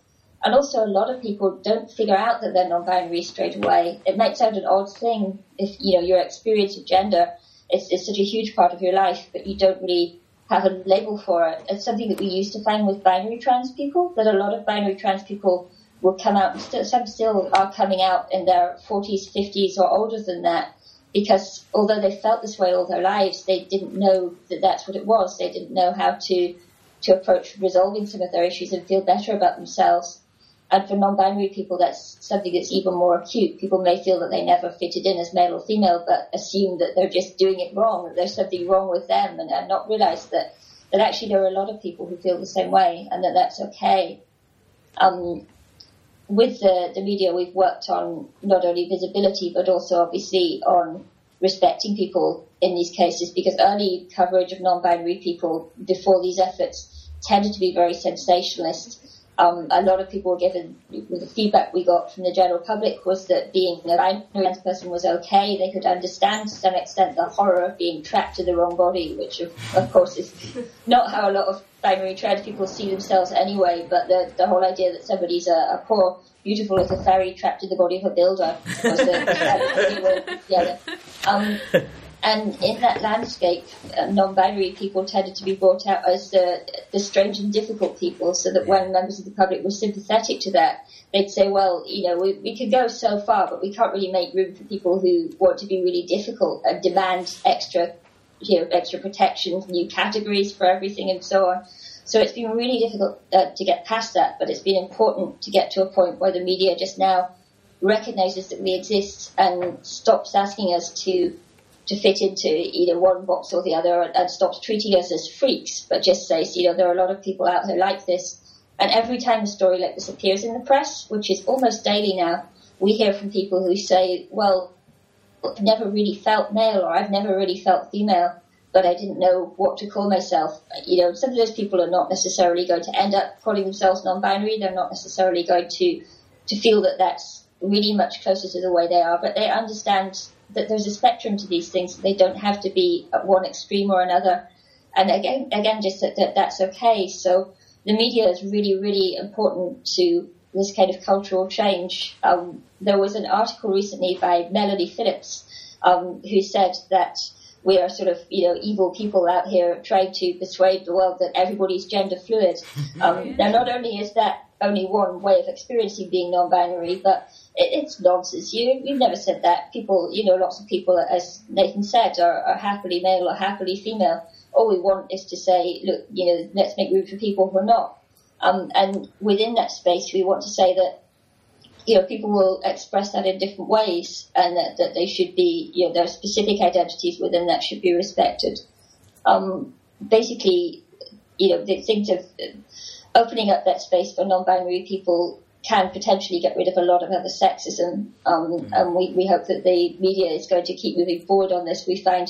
And also a lot of people don't figure out that they're non-binary straight away. It might sound an odd thing if, you know, your experience of gender is, is such a huge part of your life, but you don't really have a label for it. It's something that we used to find with binary trans people, that a lot of binary trans people will come out, st- some still are coming out in their forties, fifties or older than that, because although they felt this way all their lives, they didn't know that that's what it was. They didn't know how to, to approach resolving some of their issues and feel better about themselves. And for non-binary people, that's something that's even more acute. People may feel that they never fitted in as male or female, but assume that they're just doing it wrong, that there's something wrong with them, and, and not realise that, that actually there are a lot of people who feel the same way, and that that's okay. Um, with the, the media, we've worked on not only visibility, but also obviously on respecting people in these cases, because early coverage of non-binary people before these efforts tended to be very sensationalist. Um, a lot of people were given, the feedback we got from the general public was that being a binary trans person was okay. They could understand to some extent the horror of being trapped in the wrong body, which of, of course is not how a lot of binary trans people see themselves anyway, but the, the whole idea that somebody's a, a poor, beautiful little fairy trapped in the body of a builder was the yeah. Um And in that landscape, uh, non-binary people tended to be brought out as the, the strange and difficult people, so that when members of the public were sympathetic to that, they'd say, well, you know, we, we can go so far, but we can't really make room for people who want to be really difficult and demand extra, you know, extra protections, new categories for everything and so on. So it's been really difficult uh, to get past that, but it's been important to get to a point where the media just now recognises that we exist and stops asking us to... to fit into either one box or the other, and, and stops treating us as freaks, but just says, you know, there are a lot of people out there like this. And every time a story like this appears in the press, which is almost daily now, we hear from people who say, well, I've never really felt male, or I've never really felt female, but I didn't know what to call myself. You know, some of those people are not necessarily going to end up calling themselves non-binary. They're not necessarily going to, to feel that that's really much closer to the way they are, but they understand that there's a spectrum to these things. They don't have to be at one extreme or another. And again, again, just that, that that's okay. So the media is really, really important to this kind of cultural change. Um, there was an article recently by Melody Phillips, um, who said that we are sort of, you know, evil people out here trying to persuade the world that everybody's gender fluid. Um, now, not only is that only one way of experiencing being non-binary, but it, it's nonsense. You, you've never said that. People, you know, lots of people, as Nathan said, are, are happily male or happily female. All we want is to say, look, you know, let's make room for people who are not. Um, and within that space, we want to say that, you know, people will express that in different ways, and that, that they should be, you know, their specific identities within that should be respected. Um, basically, you know, the things of... opening up that space for non-binary people can potentially get rid of a lot of other sexism. Um, mm-hmm. And we, we hope that the media is going to keep moving forward on this. We find,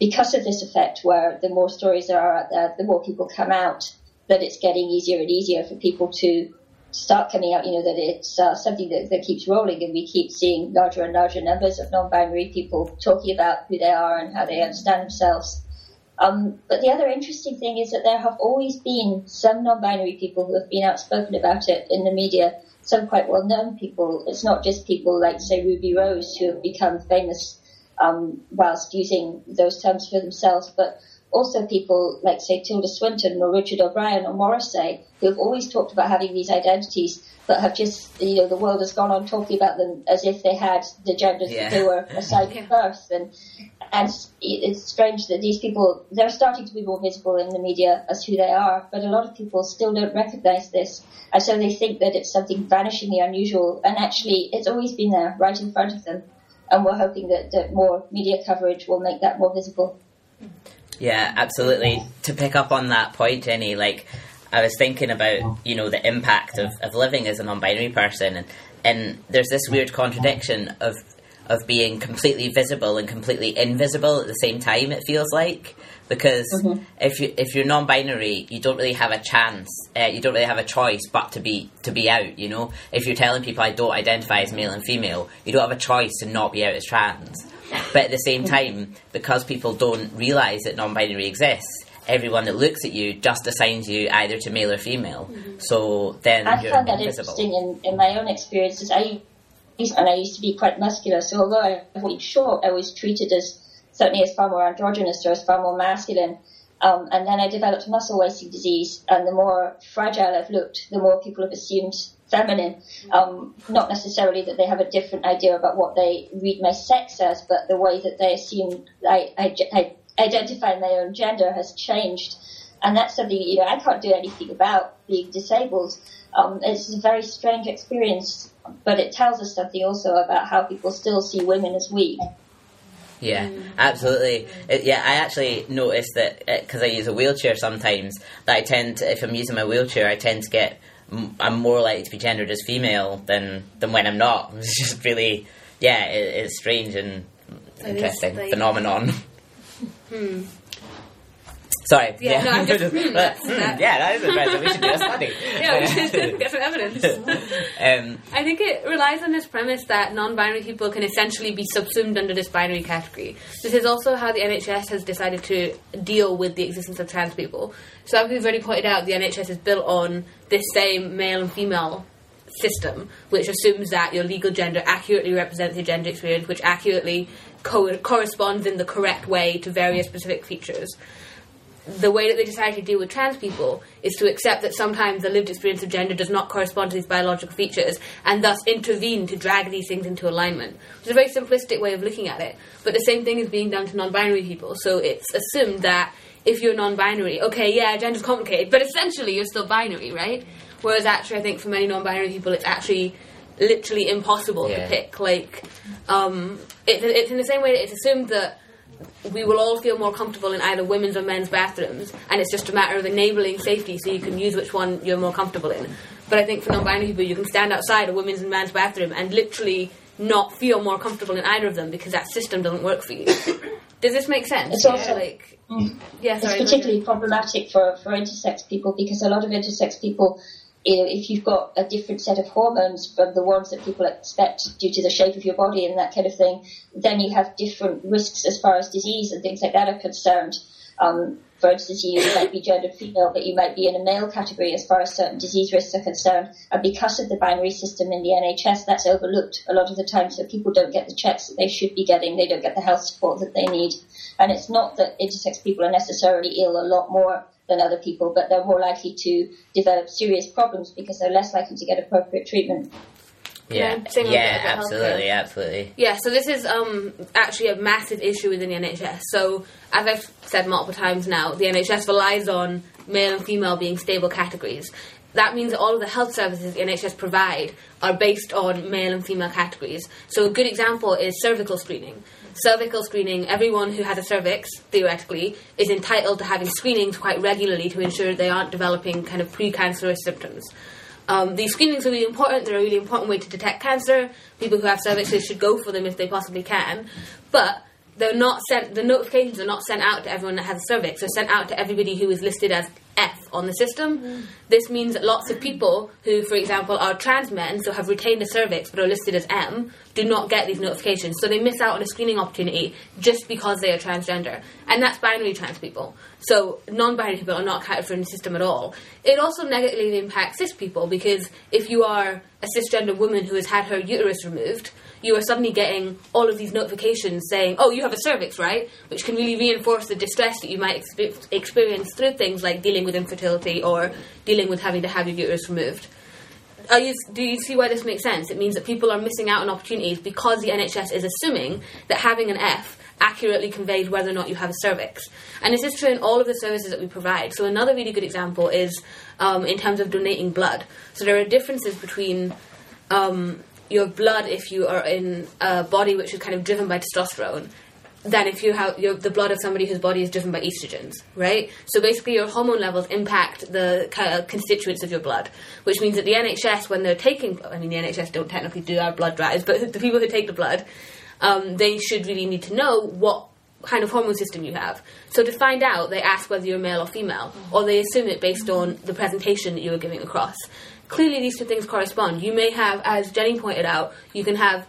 because of this effect where the more stories there are out there, the more people come out, that it's getting easier and easier for people to start coming out, you know, that it's uh, something that, that keeps rolling, and we keep seeing larger and larger numbers of non-binary people talking about who they are and how they understand themselves. Um, but the other interesting thing is that there have always been some non-binary people who have been outspoken about it in the media, some quite well-known people. It's not just people like, say, Ruby Rose, who have become famous um, whilst using those terms for themselves, but also people like, say, Tilda Swinton or Richard O'Brien or Morrissey, who have always talked about having these identities, but have just, you know, the world has gone on talking about them as if they had the gender yeah. that they were assigned at yeah. birth. And, and it's strange that these people, they're starting to be more visible in the media as who they are, but a lot of people still don't recognise this. And so they think that it's something vanishingly unusual. And actually, it's always been there, right in front of them. And we're hoping that, that more media coverage will make that more visible. Yeah, absolutely. To pick up on that point, Jenny, like, I was thinking about, you know, the impact of, of living as a non-binary person, and, and there's this weird contradiction of of being completely visible and completely invisible at the same time, it feels like, because mm-hmm. if you if you're non-binary, you don't really have a chance, uh, you don't really have a choice but to be to be out, you know. If you're telling people I don't identify as male and female, you don't have a choice to not be out as trans. But at the same time, because people don't realise that non-binary exists, everyone that looks at you just assigns you either to male or female. Mm-hmm. So then I you're found that invisible. Interesting in, in my own experiences. I used, and I used to be quite muscular, so although I was short, I was treated as certainly as far more androgynous or as far more masculine. Um, and then I developed muscle wasting disease, and the more fragile I've looked, the more people have assumed feminine. Um, not necessarily that they have a different idea about what they read my sex as, but the way that they assume I, I, I identify my own gender has changed. And that's something, you know, I can't do anything about being disabled. Um, it's a very strange experience, but it tells us something also about how people still see women as weak. Yeah, absolutely. It, yeah, I actually noticed that, because I use a wheelchair sometimes, that I tend to, if I'm using my wheelchair, I tend to get, I'm more likely to be gendered as female than, than when I'm not. It's just really, yeah, it, it's strange and interesting like, phenomenon. Hmm. Sorry. Yeah, yeah. No, I'm just, mm, that's, that's. Yeah, that is impressive. We should do a study. Yeah, we should get some evidence. um, I think it relies on this premise that non-binary people can essentially be subsumed under this binary category. This is also how the N H S has decided to deal with the existence of trans people. So as we've already pointed out, the N H S is built on this same male and female system, which assumes that your legal gender accurately represents your gender experience, which accurately co- corresponds in the correct way to various specific features. The way that they decided to deal with trans people is to accept that sometimes the lived experience of gender does not correspond to these biological features, and thus intervene to drag these things into alignment. It's a very simplistic way of looking at it, but the same thing is being done to non-binary people. So it's assumed that if you're non-binary, okay, yeah, gender's complicated, but essentially you're still binary, right? Whereas actually I think for many non-binary people it's actually literally impossible yeah. to pick. Like, um, it, it's in the same way that it's assumed that we will all feel more comfortable in either women's or men's bathrooms, and it's just a matter of enabling safety so you can use which one you're more comfortable in. But I think for non-binary people, you can stand outside a women's and men's bathroom and literally not feel more comfortable in either of them because that system doesn't work for you. Does this make sense? It's also, like, mm. yeah, sorry, it's particularly problematic for, for intersex people, because a lot of intersex people, you know, if you've got a different set of hormones from the ones that people expect due to the shape of your body and that kind of thing, then you have different risks as far as disease and things like that are concerned. Um, for instance, you might be gendered female, but you might be in a male category as far as certain disease risks are concerned. And because of the binary system in the N H S, that's overlooked a lot of the time. So people don't get the checks that they should be getting. They don't get the health support that they need. And it's not that intersex people are necessarily ill a lot more than other people, but they're more likely to develop serious problems because they're less likely to get appropriate treatment. Yeah, yeah, yeah absolutely, absolutely. Yeah, so this is um, actually a massive issue within the N H S. So, as I've said multiple times now, the N H S relies on male and female being stable categories. That means that all of the health services the N H S provide are based on male and female categories. So a good example is cervical screening. Cervical screening, everyone who has a cervix, theoretically, is entitled to having screenings quite regularly to ensure they aren't developing kind of precancerous symptoms. Um, these screenings are really important. They're a really important way to detect cancer. People who have cervixes should go for them if they possibly can. But they're not sent. The notifications are not sent out to everyone that has a cervix. They're sent out to everybody who is listed as F on the system. Mm. This means that lots of people who, for example, are trans men, so have retained a cervix but are listed as M, do not get these notifications. So they miss out on a screening opportunity just because they are transgender. And that's binary trans people. So non-binary people are not counted for in the system at all. It also negatively impacts cis people, because if you are a cisgender woman who has had her uterus removed, you are suddenly getting all of these notifications saying, oh, you have a cervix, right? Which can really reinforce the distress that you might exp- experience through things like dealing with infertility or dealing with having to have your uterus removed. Are you, do you see why this makes sense? It means that people are missing out on opportunities because the N H S is assuming that having an F accurately conveys whether or not you have a cervix. And this is true in all of the services that we provide. So another really good example is um, in terms of donating blood. So there are differences between um, your blood if you are in a body which is kind of driven by testosterone than if you have your, the blood of somebody whose body is driven by estrogens, right? So basically your hormone levels impact the uh, constituents of your blood, which means that the N H S, when they're taking... I mean, the N H S don't technically do our blood drives, but the people who take the blood, um, they should really need to know what kind of hormone system you have. So to find out, they ask whether you're male or female, mm-hmm. or they assume it based on the presentation that you were giving across. Clearly these two things correspond. You may have, as Jenny pointed out, you can have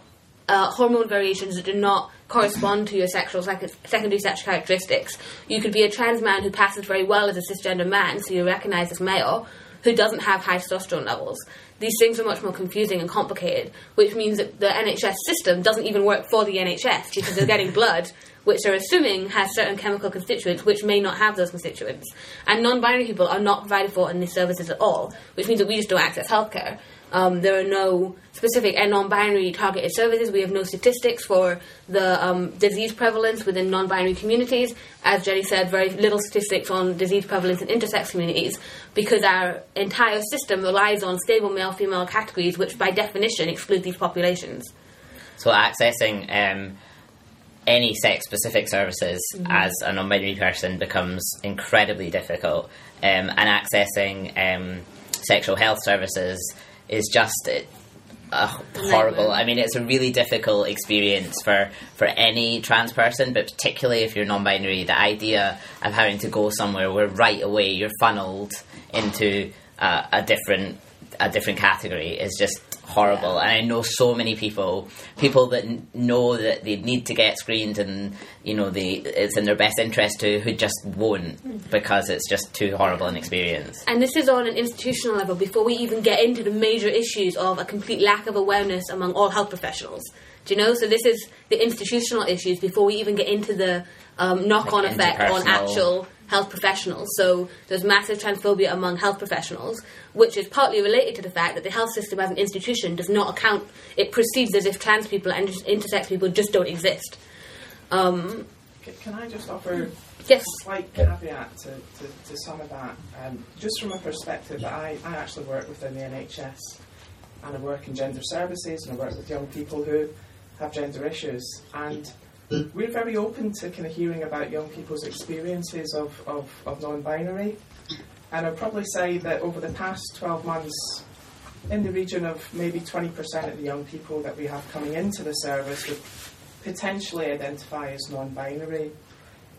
uh, hormone variations that do not correspond to your sexual sec secondary sexual characteristics. You could be a trans man who passes very well as a cisgender man, so you're recognised as male, who doesn't have high testosterone levels. These things are much more confusing and complicated, which means that the N H S system doesn't even work for the N H S, because they're getting blood, which they're assuming has certain chemical constituents, which may not have those constituents. And non-binary people are not provided for in these services at all, which means that we just don't access healthcare. Um, there are no specific and non-binary targeted services. We have no statistics for the um, disease prevalence within non-binary communities. As Jenny said, very little statistics on disease prevalence in intersex communities, because our entire system relies on stable male-female categories, which by definition exclude these populations. So accessing um, any sex-specific services mm-hmm. as a non-binary person becomes incredibly difficult, um, and accessing um, sexual health services is just uh, horrible. I mean, it's a really difficult experience for, for any trans person, but particularly if you're non-binary, the idea of having to go somewhere where right away you're funneled into uh, a different a different category is just horrible. Yeah. And I know so many people, people that n know that they need to get screened and, you know, they, it's in their best interest to, who just won't, because it's just too horrible an experience. And this is on an institutional level, before we even get into the major issues of a complete lack of awareness among all health professionals. Do you know? So this is the institutional issues before we even get into the um, knock-on like effect on actual health professionals. So there's massive transphobia among health professionals, which is partly related to the fact that the health system as an institution does not account, it proceeds as if trans people and intersex people just don't exist. Um, Can I just offer yes. a slight caveat to, to, to some of that? Um, just from a perspective that I, I actually work within the N H S, and I work in gender services, and I work with young people who have gender issues, and we're very open to kind of hearing about young people's experiences of, of, of non-binary, and I'd probably say that over the past twelve months, in the region of maybe twenty percent of the young people that we have coming into the service would potentially identify as non-binary.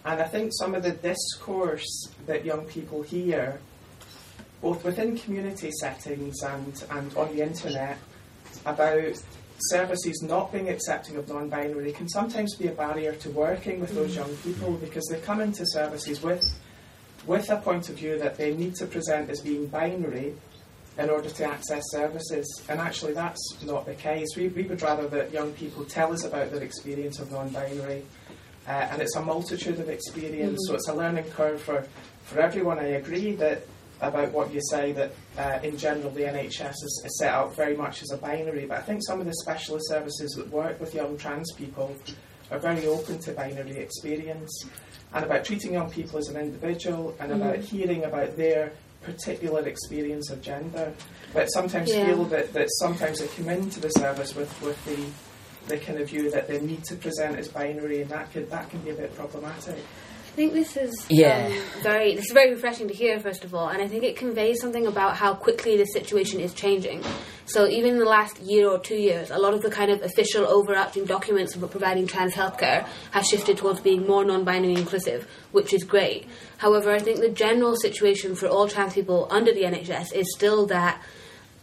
And I think some of the discourse that young people hear, both within community settings and, and on the internet, about services not being accepting of non-binary can sometimes be a barrier to working with those young people, because they come into services with, with a point of view that they need to present as being binary in order to access services, and actually that's not the case. We, we would rather that young people tell us about their experience of non-binary, uh, and it's a multitude of experience, mm-hmm. so it's a learning curve for, for everyone. I agree that about what you say, that uh, in general the N H S is, is set up very much as a binary, but I think some of the specialist services that work with young trans people are very open to binary experience, and about treating young people as an individual, and mm-hmm. about hearing about their particular experience of gender, but sometimes yeah. feel that, that sometimes they come into the service with, with the, the kind of view that they need to present as binary, and that could, that can be a bit problematic. I think this is yeah. um, very this is very refreshing to hear, first of all, and I think it conveys something about how quickly the situation is changing. So even in the last year or two years, a lot of the kind of official overarching documents about providing trans healthcare have shifted towards being more non-binary inclusive, which is great. However, I think the general situation for all trans people under the N H S is still that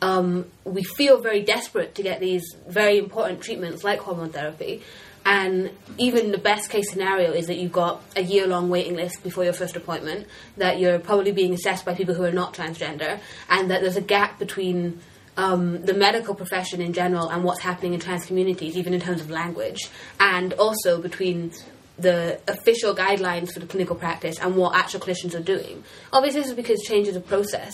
um, we feel very desperate to get these very important treatments like hormone therapy. And even the best case scenario is that you've got a year-long waiting list before your first appointment, that you're probably being assessed by people who are not transgender, and that there's a gap between um, the medical profession in general and what's happening in trans communities, even in terms of language, and also between the official guidelines for the clinical practice and what actual clinicians are doing. Obviously, this is because change is a process,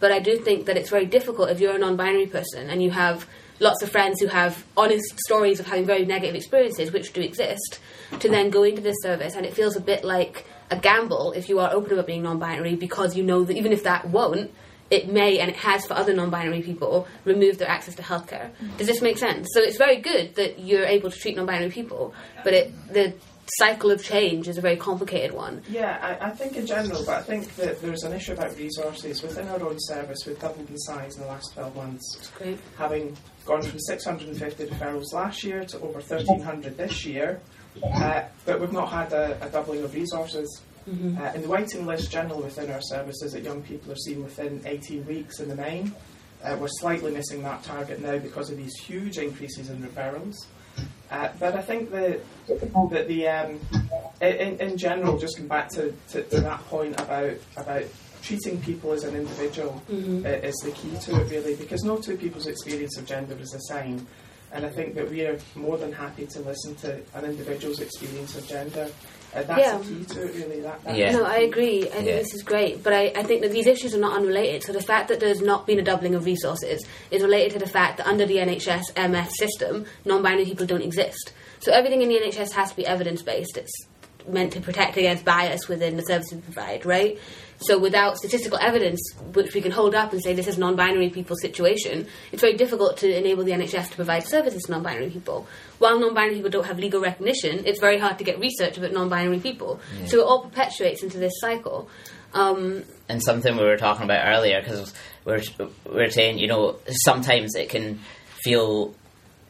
but I do think that it's very difficult if you're a non-binary person and you have lots of friends who have honest stories of having very negative experiences, which do exist, to then go into this service, and it feels a bit like a gamble if you are open about being non-binary, because you know that even if that won't, it may, and it has for other non-binary people, remove their access to healthcare. Mm-hmm. Does this make sense? So it's very good that you're able to treat non-binary people, but it, the cycle of change is a very complicated one. Yeah, I, I think in general, but I think that there's an issue about resources. Within our own service, we've doubled in size in the last twelve months. Great. Having gone from six hundred and fifty referrals last year to over thirteen hundred this year, uh, but we've not had a, a doubling of resources. Mm-hmm. Uh, in the waiting list general within our services that young people are seen within eighteen weeks in the main, uh, we're slightly missing that target now because of these huge increases in referrals. Uh, but I think that that the um, in, in general, just come back to, to, to that point about about treating people as an individual mm-hmm. is the key to it, really, because no two people's experience of gender is the same. And I think that we are more than happy to listen to an individual's experience of gender. Uh, that's yeah. the key to it, really. That, that yeah. No, I agree. I think yeah. this is great. But I, I think that these issues are not unrelated. So the fact that there's not been a doubling of resources is related to the fact that under the N H S M F system, non-binary people don't exist. So everything in the N H S has to be evidence-based. It's meant to protect against bias within the services we provide, right? So without statistical evidence, which we can hold up and say this is non-binary people's situation, it's very difficult to enable the N H S to provide services to non-binary people. While non-binary people don't have legal recognition, it's very hard to get research about non-binary people. Yeah. So it all perpetuates into this cycle. Um, and something we were talking about earlier, because we're, we're saying, you know, sometimes it can feel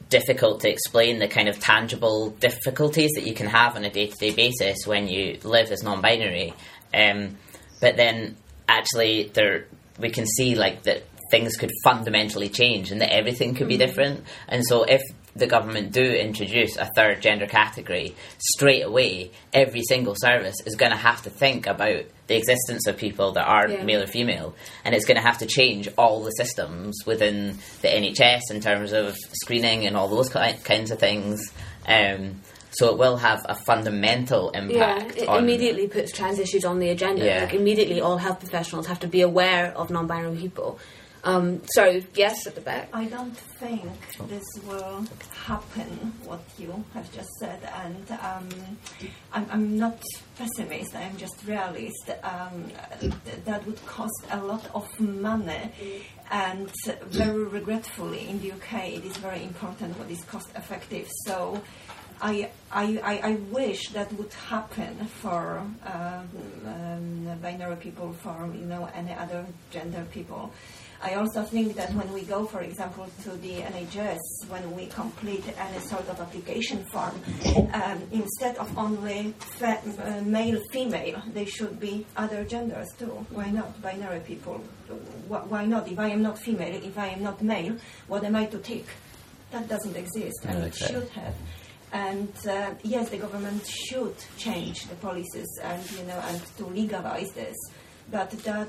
difficult to explain the kind of tangible difficulties that you can have on a day-to-day basis when you live as non-binary. Um, but then, actually, there we can see like that things could fundamentally change and that everything could mm-hmm. be different. And so if the government do introduce a third gender category, straight away, every single service is going to have to think about the existence of people that are yeah. male or female, and it's going to have to change all the systems within the N H S in terms of screening and all those ki- kinds of things. Um, so it will have a fundamental impact. Yeah, it on immediately puts trans issues on the agenda. Yeah. Like immediately all health professionals have to be aware of non-binary people. Um, sorry, yes, at the back. I don't think this will happen, what you have just said, and um, I'm, I'm not pessimist, I'm just realist. Um, th- that would cost a lot of money, and very regretfully in the U K it is very important what is cost effective, so I, I, I wish that would happen for um, um, binary people, for you know any other gender people. I also think that when we go, for example, to the N H S, when we complete any sort of application form, um, instead of only fe- uh, male, female, they should be other genders too. Why not binary people? Why not? If I am not female, if I am not male, what am I to tick? That doesn't exist, and it should have. And uh, yes, the government should change the policies and you know and to legalize this. But that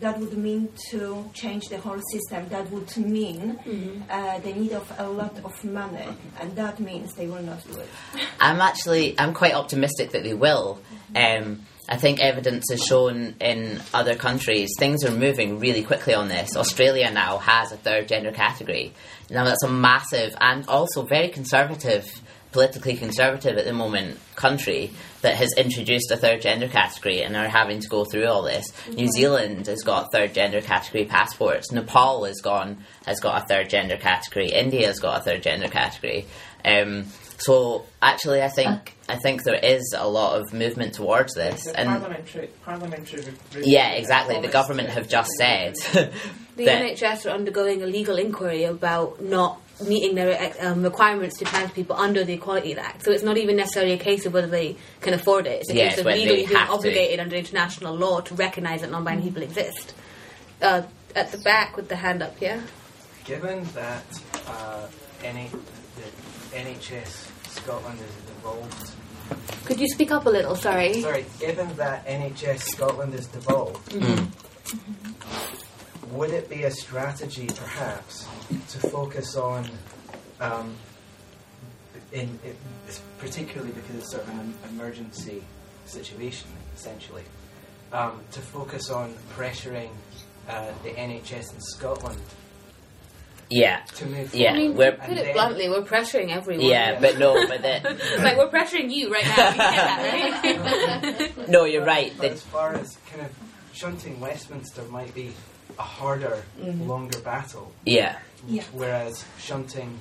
that would mean to change the whole system. That would mean mm-hmm. uh, the need of a lot of money, and that means they will not do it. I'm actually I'm quite optimistic that they will. Um, I think evidence is shown in other countries. Things are moving really quickly on this. Australia now has a third gender category. Now that's a massive and also very conservative. Politically conservative at the moment country that has introduced a third gender category and are having to go through all this. Mm-hmm. New Zealand has got third gender category passports. Nepal has gone has got a third gender category. India has got a third gender category. Um, so actually, I think I think there is a lot of movement towards this. And parliamentary, parliamentary. Yeah, exactly. The government have just said the N H S are undergoing a legal inquiry about not meeting their um, requirements to trans people under the Equality Act. So it's not even necessarily a case of whether they can afford it. It's a yes, case of legally being obligated to. Under international law to recognise that non-binary people exist. Uh, at the back with the hand up here. Given that uh, N- the N H S Scotland is devolved... Could you speak up a little, sorry? Sorry, given that N H S Scotland is devolved... Mm-hmm. Mm-hmm. Would it be a strategy, perhaps, to focus on, um, in, it, particularly because it's sort of an emergency situation, essentially, um, to focus on pressuring uh, the N H S in Scotland? Yeah, to move yeah. I mean, we're, put it then, bluntly, we're pressuring everyone. Yeah, yeah. but no, but then like we're pressuring you right now. You get that, right? No, you're right. But, but as far as kind of shunting Westminster might be a harder, mm-hmm. longer battle. Yeah. yeah. Whereas shunting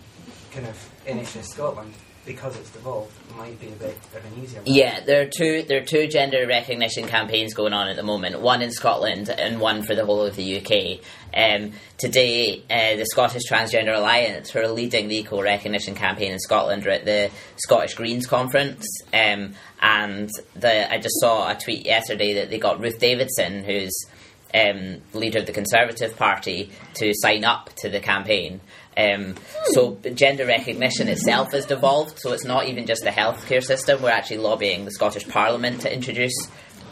kind of N H S Scotland, because it's devolved, might be a bit of an easier battle. Yeah, there are two there are two gender recognition campaigns going on at the moment, one in Scotland and one for the whole of the U K. Um, today, uh, the Scottish Transgender Alliance, who are leading the equal recognition campaign in Scotland, are at the Scottish Greens Conference. Um, and the I just saw a tweet yesterday that they got Ruth Davidson, who's um, leader of the Conservative Party to sign up to the campaign. Um, so gender recognition itself has devolved, so it's not even just the healthcare system. We're actually lobbying the Scottish Parliament to introduce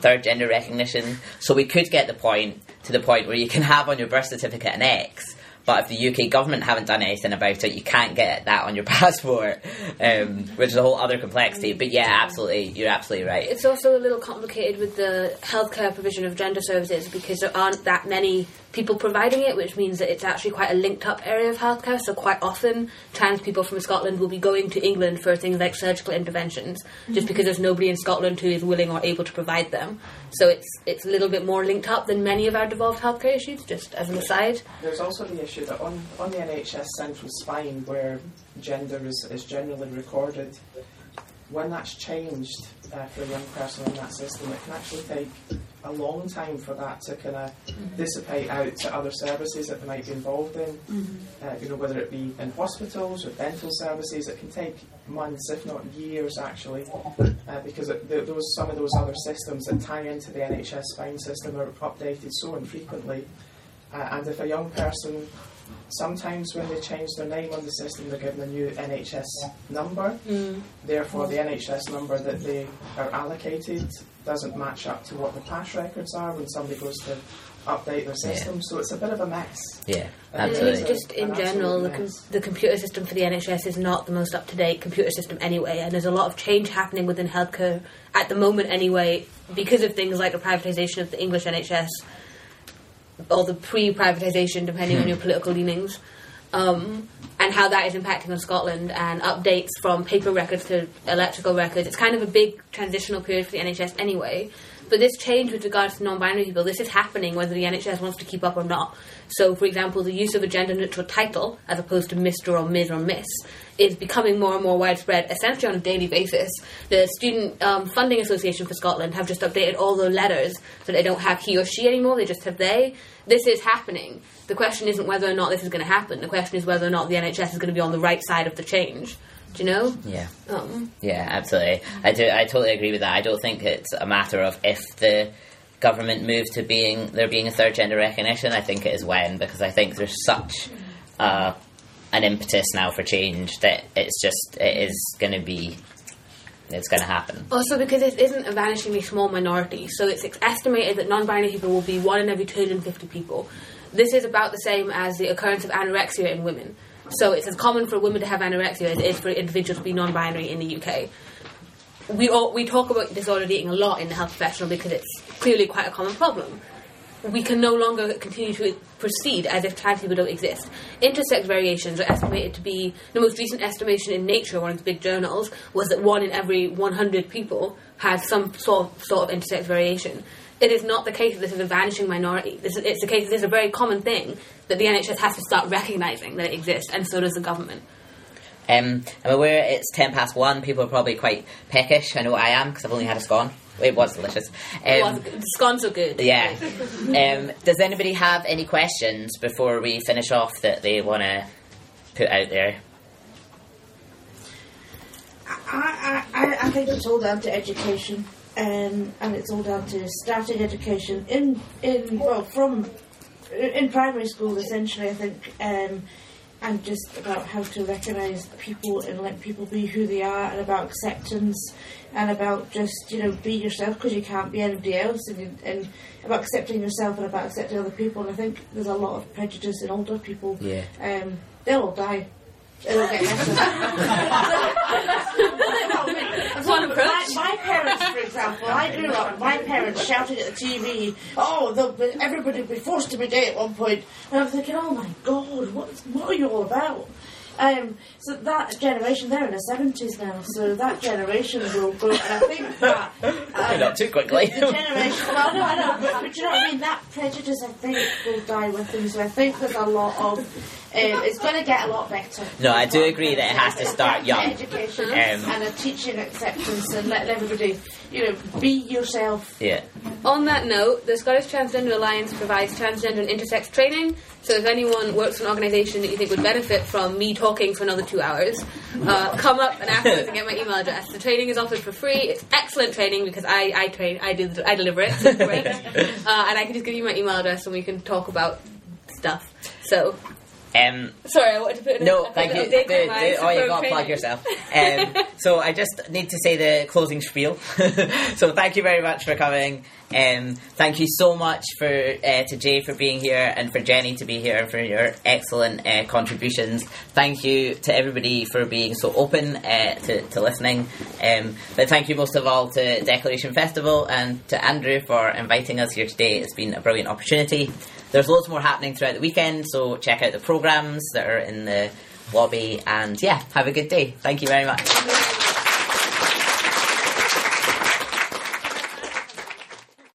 third gender recognition. So we could get the point to the point where you can have on your birth certificate an X, but if the U K government haven't done anything about it, you can't get that on your passport, um, which is a whole other complexity. But yeah, absolutely, you're absolutely right. It's also a little complicated with the healthcare provision of gender services because there aren't that many people providing it, which means that it's actually quite a linked-up area of healthcare. So quite often, trans people from Scotland will be going to England for things like surgical interventions, mm-hmm. just because there's nobody in Scotland who is willing or able to provide them. So it's it's a little bit more linked up than many of our devolved healthcare issues, just as an aside. There's also the issue that on, on the N H S central spine, where gender is, is generally recorded, when that's changed uh, for a young person in that system, it can actually take a long time for that to kind of mm-hmm. dissipate out to other services that they might be involved in. Mm-hmm. Uh, you know, whether it be in hospitals or dental services, it can take months, if not years, actually, uh, because it, the, those some of those other systems that tie into the N H S spine system are updated so infrequently. Uh, and if a young person, sometimes when they change their name on the system, they're given a new N H S number. Mm. Therefore, the N H S number that they are allocated doesn't match up to what the past records are when somebody goes to update their system. Yeah. So it's a bit of a mess. Yeah, absolutely. And just in general, the, com- the computer system for the N H S is not the most up-to-date computer system anyway, and there's a lot of change happening within healthcare at the moment anyway because of things like the privatisation of the English N H S, or the pre-privatisation, depending hmm. on your political leanings, um, and how that is impacting on Scotland, and updates from paper records to electrical records. It's kind of a big transitional period for the N H S anyway, but this change with regards to non-binary people, this is happening whether the N H S wants to keep up or not. So, for example, the use of a gender-neutral title, as opposed to Mister or Miz or Miss, is becoming more and more widespread, essentially on a daily basis. The Student um, Funding Association for Scotland have just updated all the letters, so they don't have he or she anymore, they just have they. This is happening. The question isn't whether or not this is going to happen, the question is whether or not the N H S is going to be on the right side of the change. Do you know? Yeah. Um. Yeah, absolutely. I do. I totally agree with that. I don't think it's a matter of if the government moved to being there being a third gender recognition. I think it is when, because I think there's such uh, an impetus now for change that it's just it is going to be it's going to happen. Also, because this isn't a vanishingly small minority, so it's estimated that non-binary people will be one in every two hundred fifty people. This is about the same as the occurrence of anorexia in women. So it's as common for women to have anorexia as it is for individuals to be non-binary in the U K. We all, we talk about disordered eating a lot in the health professional because it's clearly quite a common problem. We can no longer continue to proceed as if trans people don't exist. Intersex variations are estimated to be... The most recent estimation in Nature, one of the big journals, was that one in every one hundred people had some sort of, sort of intersex variation. It is not the case that this is a vanishing minority. This is, it's the case that this is a very common thing that the N H S has to start recognising that it exists, and so does the government. Um, I'm aware it's ten past one. People are probably quite peckish. I know I am, because I've only had a scone. It was delicious. Um, it was, the scones are good. Yeah. um, does anybody have any questions before we finish off that they want to put out there? I, I, I think it's all down to education. Um, and it's all down to starting education in in well from in primary school essentially, I think, um, and just about how to recognise people and let people be who they are, and about acceptance, and about just, you know, be yourself because you can't be anybody else, and, you, and about accepting yourself and about accepting other people. And I think there's a lot of prejudice in older people. Yeah, um, they'll all die. It'll get better. my, my parents, for example, I grew up, my parents shouted at the T V, oh, be, everybody would be forced to be gay at one point. And I'm thinking, oh my God, what, what are you all about? Um, so that generation, they're in their seventies now, so that generation will go, and I think that... Um, not too quickly. The, the generation, well, no, I know, but, but you know what I mean, that prejudice, I think, will die with them, so I think there's a lot of... Um, it's going to get a lot better. No, I do agree that it has to start young. Education um, and a teaching acceptance and letting everybody... you know, be yourself. Yeah. On that note, the Scottish Transgender Alliance provides transgender and intersex training. So if anyone works for an organisation that you think would benefit from me talking for another two hours, uh, come up and afterwards and get my email address. The training is offered for free. It's excellent training because I, I train, I do, I deliver it. So it's great. uh, and I can just give you my email address and we can talk about stuff. So. Um, Sorry, I wanted to put it in. No, thank you. The, the, oh, you've got to plug yourself. Um, so I just need to say the closing spiel. So thank you very much for coming. Um, thank you so much for uh, to Jay for being here and for Jenny to be here and for your excellent uh, contributions. Thank you to everybody for being so open uh, to, to listening. Um, but thank you most of all to Declaration Festival and to Andrew for inviting us here today. It's been a brilliant opportunity. There's loads more happening throughout the weekend, so check out the programmes that are in the lobby. And yeah, have a good day. Thank you very much.